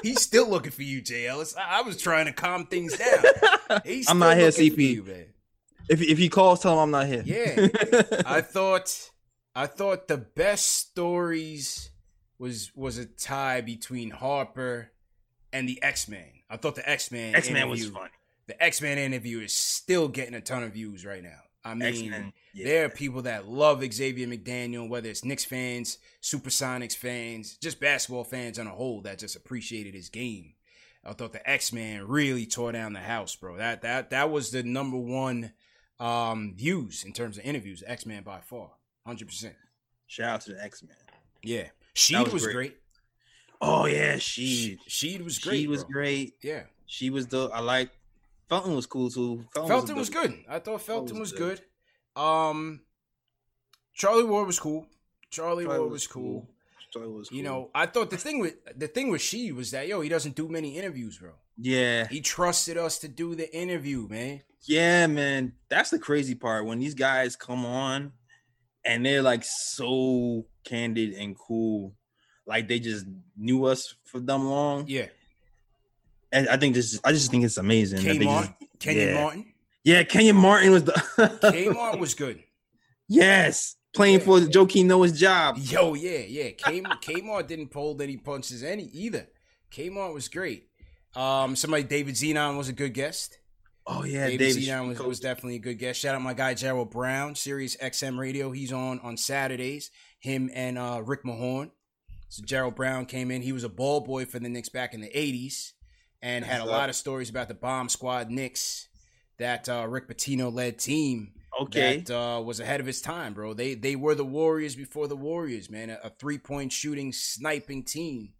He's still looking for you, Jay Ellis. I was trying to calm things down. I'm not here, CP. You, man. If he calls, tell him I'm not here. Yeah. I thought the best stories was a tie between Harper and the X-Men. I thought the X-Men was fun. The X-Men interview is still getting a ton of views right now. I mean, yeah. There are people that love Xavier McDaniel, whether it's Knicks fans, Supersonics fans, just basketball fans on a whole that just appreciated his game. I thought the X-Man really tore down the house, bro. That was the number one views in terms of interviews. X-Man by far, 100%. Shout out to the X-Man. Yeah, Sheed was great. Oh yeah, Sheed was great. She was great. Yeah, she was the. I like Felton was cool too. Felton was good. I thought Felton was good. Charlie Ward was cool. Charlie Ward was cool. You know, I thought the thing with Sheed was that he doesn't do many interviews, bro. Yeah, he trusted us to do the interview, man. Yeah, man, that's the crazy part when these guys come on and they're like so candid and cool. Like they just knew us for dumb long. Yeah. And I think I just think it's amazing. Kenyon Martin. Yeah, Kenyon Martin was the Kenyon Martin was good. Yes. Playing for Joakim Noah's job. Yo, yeah. Kmart didn't pull any punches either. Kmart was great. David Zenon was a good guest. Oh yeah, David Zenon was definitely a good guest. Shout out my guy Gerald Brown, Sirius XM Radio. He's on Saturdays. Him and Rick Mahorn. So Gerald Brown came in. He was a ball boy for the Knicks back in the 80s and had a lot of stories about the Bomb Squad Knicks, that Rick Pitino-led team that was ahead of its time, bro. They were the Warriors before the Warriors, man. A three-point shooting, sniping team.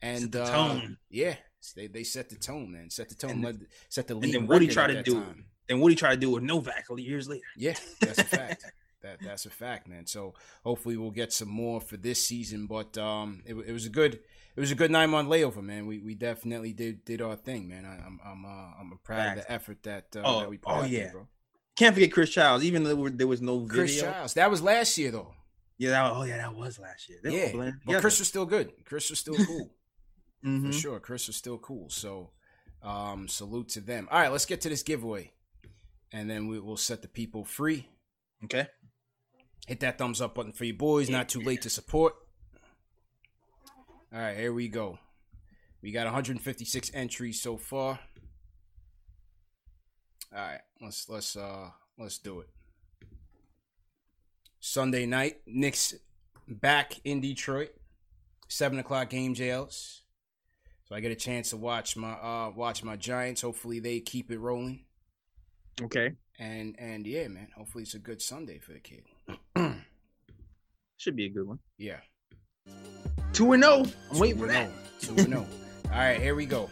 And set the tone. Yeah, they set the tone, man. Set the tone. Set the lead. And then what he tried to do. And what he tried to do with Novak years later. Yeah, that's a fact. That's a fact, man. So hopefully we'll get some more for this season. But it was a good 9-month layover, man. We definitely did our thing, man. I'm proud of the effort that we put out there, bro. Can't forget Chris Childs, even though there was no video. Chris Childs, that was last year though. Yeah, that was last year. But Chris was still good. Chris was still cool. Mm-hmm. For sure, Chris was still cool. So salute to them. All right, let's get to this giveaway, and then we will set the people free. Okay. Hit that thumbs up button for your boys. Not too late to support. All right, here we go. We got 156 entries so far. All right, let's do it. Sunday night, Knicks back in Detroit. 7:00 game JLs. So I get a chance to watch my Giants. Hopefully they keep it rolling. Okay. And yeah, man, hopefully it's a good Sunday for the kid. Should be a good one. Yeah. 2-0. I'm waiting for that. 2-0. All right, here we go.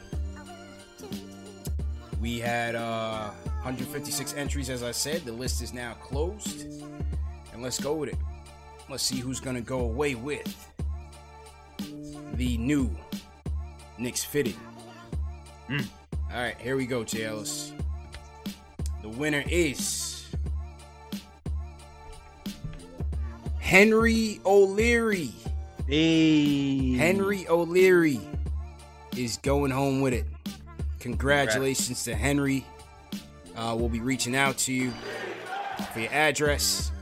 We had 156 entries, as I said. The list is now closed. And let's go with it. Let's see who's going to go away with the new Knicks fitted. All right, here we go, JLs. The winner is Henry O'Leary. Hey. Henry O'Leary is going home with it. Congratulations to Henry. We'll be reaching out to you for your address.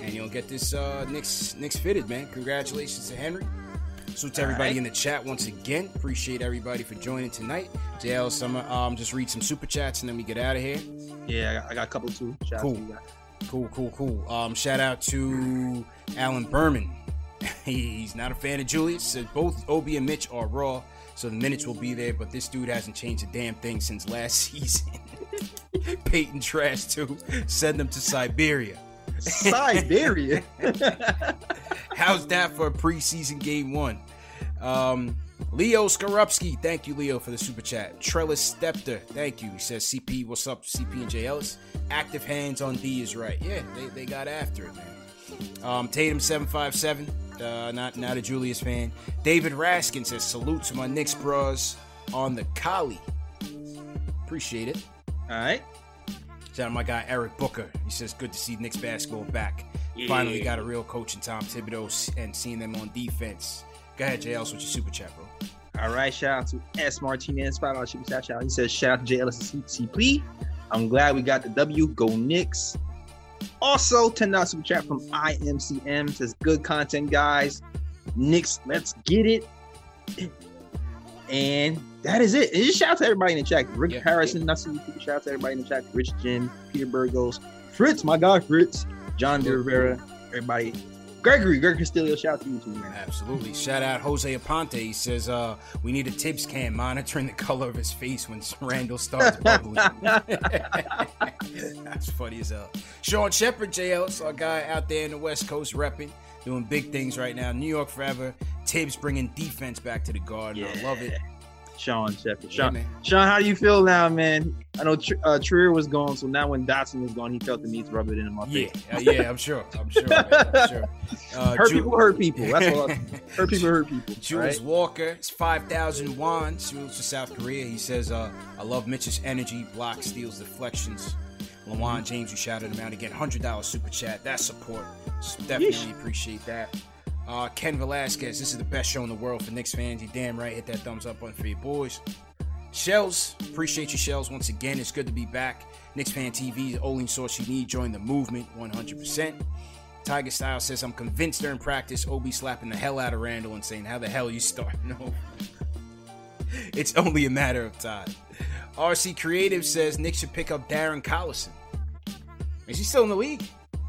And you'll get this Knicks fitted, man. Congratulations to Henry. So to everybody in the chat once again. Appreciate everybody for joining tonight. JL, just read some super chats and then we get out of here. Yeah, I got a couple too. Cool. Shout out to Alan Berman. He's not a fan of Julius. So both Obi and Mitch are raw, so the minutes will be there. But this dude hasn't changed a damn thing since last season. Peyton trash too. Send them to Siberia. How's that for a preseason game one? Leo Skorupski, thank you, Leo, for the super chat. Trellis Stepter, thank you. He says, CP, what's up, CP and J. Ellis? Active hands on D is right. Yeah, they got after it, man. Tatum757, not a Julius fan. David Raskin says, salute to my Knicks bros on the collie. Appreciate it. All right. Shout out my guy Eric Booker. He says, good to see Knicks basketball back. Yeah. Finally got a real coach in Tom Thibodeau and seeing them on defense. Go ahead, JLS, with your super chat, bro. All right, shout out to S. Martinez, $5 super chat. He says, shout out to JLS and CP. I'm glad we got the W. Go Knicks. Also, $10 super chat from IMCM. Says, good content, guys. Knicks, let's get it. And that is it. And just shout out to everybody in the chat. Rick Harrison, Nassim, shout out to everybody in the chat. Rich Jim, Peter Burgos, Fritz, my God, Fritz, John De Rivera, everybody Greg Castillo, shout out to you too, man. Absolutely. Shout out Jose Aponte. He says, we need a tips cam monitoring the color of his face when Randall starts bubbling. That's funny as hell. Sean Shepard, JL, it's our guy out there in the West Coast repping, doing big things right now. New York forever. Tibbs bringing defense back to the Garden. Yeah. I love it. Sean Shepard. Sean, how do you feel now, man? I know Trier was gone, so now when Dotson was gone, he felt the need to rub it in my face. Yeah, I'm sure. Man, I'm sure. Hurt people. That's all. Hurt people. Jules right? Walker, it's 5,000 won. Jules to South Korea. He says, I love Mitch's energy, blocks, steals, deflections. LaJuan James, you shouted him out again. $100 super chat. That's support. So definitely appreciate that. Ken Velasquez, this is the best show in the world for Knicks fans. You damn right. Hit that thumbs up button for your boys. Shells, appreciate you, Shells. Once again, it's good to be back. Knicks Fan TV, the only source you need. Join the movement 100%. Tiger Style says, I'm convinced during practice, Obi slapping the hell out of Randall and saying, how the hell you starting over? It's only a matter of time. RC Creative says, Knicks should pick up Darren Collison. Is he still in the league?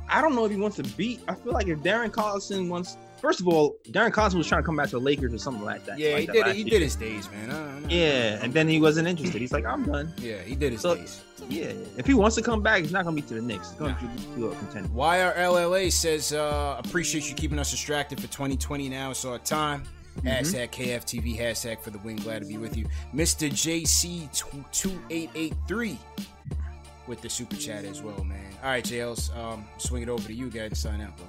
I don't know if he wants to beat. I feel like if Darren Collison wants... First of all, Darren Collison was trying to come back to the Lakers or something like that. Yeah, like he did his days, man. And then he wasn't interested. He's like, I'm done. Yeah, he did his days. Yeah, if he wants to come back, he's not going to be to the Knicks. He's going to a contender. YRLLA says, appreciate you keeping us distracted for 2020 now. It's our time. Hashtag KFTV, hashtag for the win. Glad to be with you. Mr. JC2883 with the super chat as well, man. All right, JLs, swing it over to you guys and sign out, bro.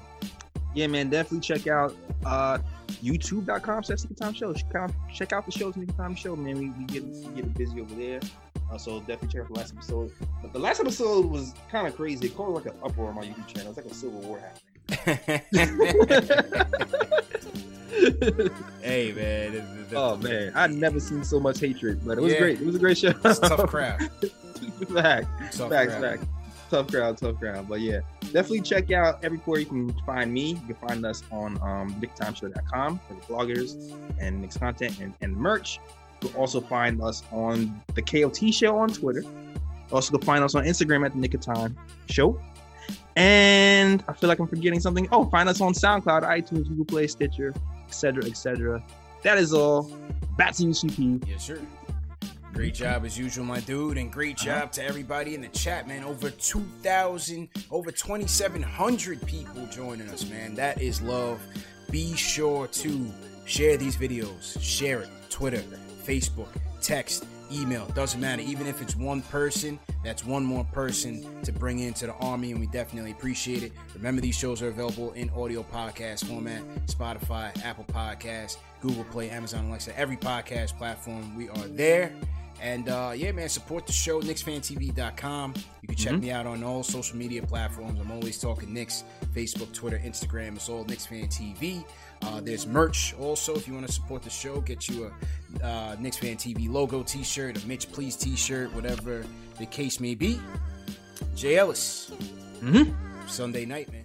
Yeah, man, definitely check out youtube.com/Nick of Time Show. Check out the show's Nick of Time Show, man. We get busy over there. So definitely check out the last episode. But the last episode was kind of crazy. It caused like an uproar on my YouTube channel. It's like a civil war happening. Hey, man. Man. I've never seen so much hatred, but it was great. It was a great show. It's a tough crowd. Facts. Tough crowd. But yeah, definitely check out everywhere you can find me. You can find us on BigTimeShow.com for the bloggers and Knicks content and merch. You'll also find us on the KOT Show on Twitter. Also, you can find us on Instagram at the Nick of Time Show. And I feel like I'm forgetting something. Oh, find us on SoundCloud, iTunes, Google Play, Stitcher, etc. That is all. Back to UCP. Yes, sir. Great job as usual, my dude, and great job to everybody in the chat, man. Over 2,700 people joining us, man. That is love. Be sure to share these videos. Share it. Twitter, Facebook, text, email. Doesn't matter. Even if it's one person, that's one more person to bring into the army, and we definitely appreciate it. Remember, these shows are available in audio podcast format, Spotify, Apple Podcasts, Google Play, Amazon Alexa, every podcast platform. We are there. And man, support the show, KnicksFanTV.com. You can check me out on all social media platforms. I'm always talking Knicks, Facebook, Twitter, Instagram. It's all KnicksFanTV. There's merch also. If you want to support the show, get you a Knicks Fan TV logo t-shirt, a Mitch Please t-shirt, whatever the case may be. Jay Ellis. Sunday night, man.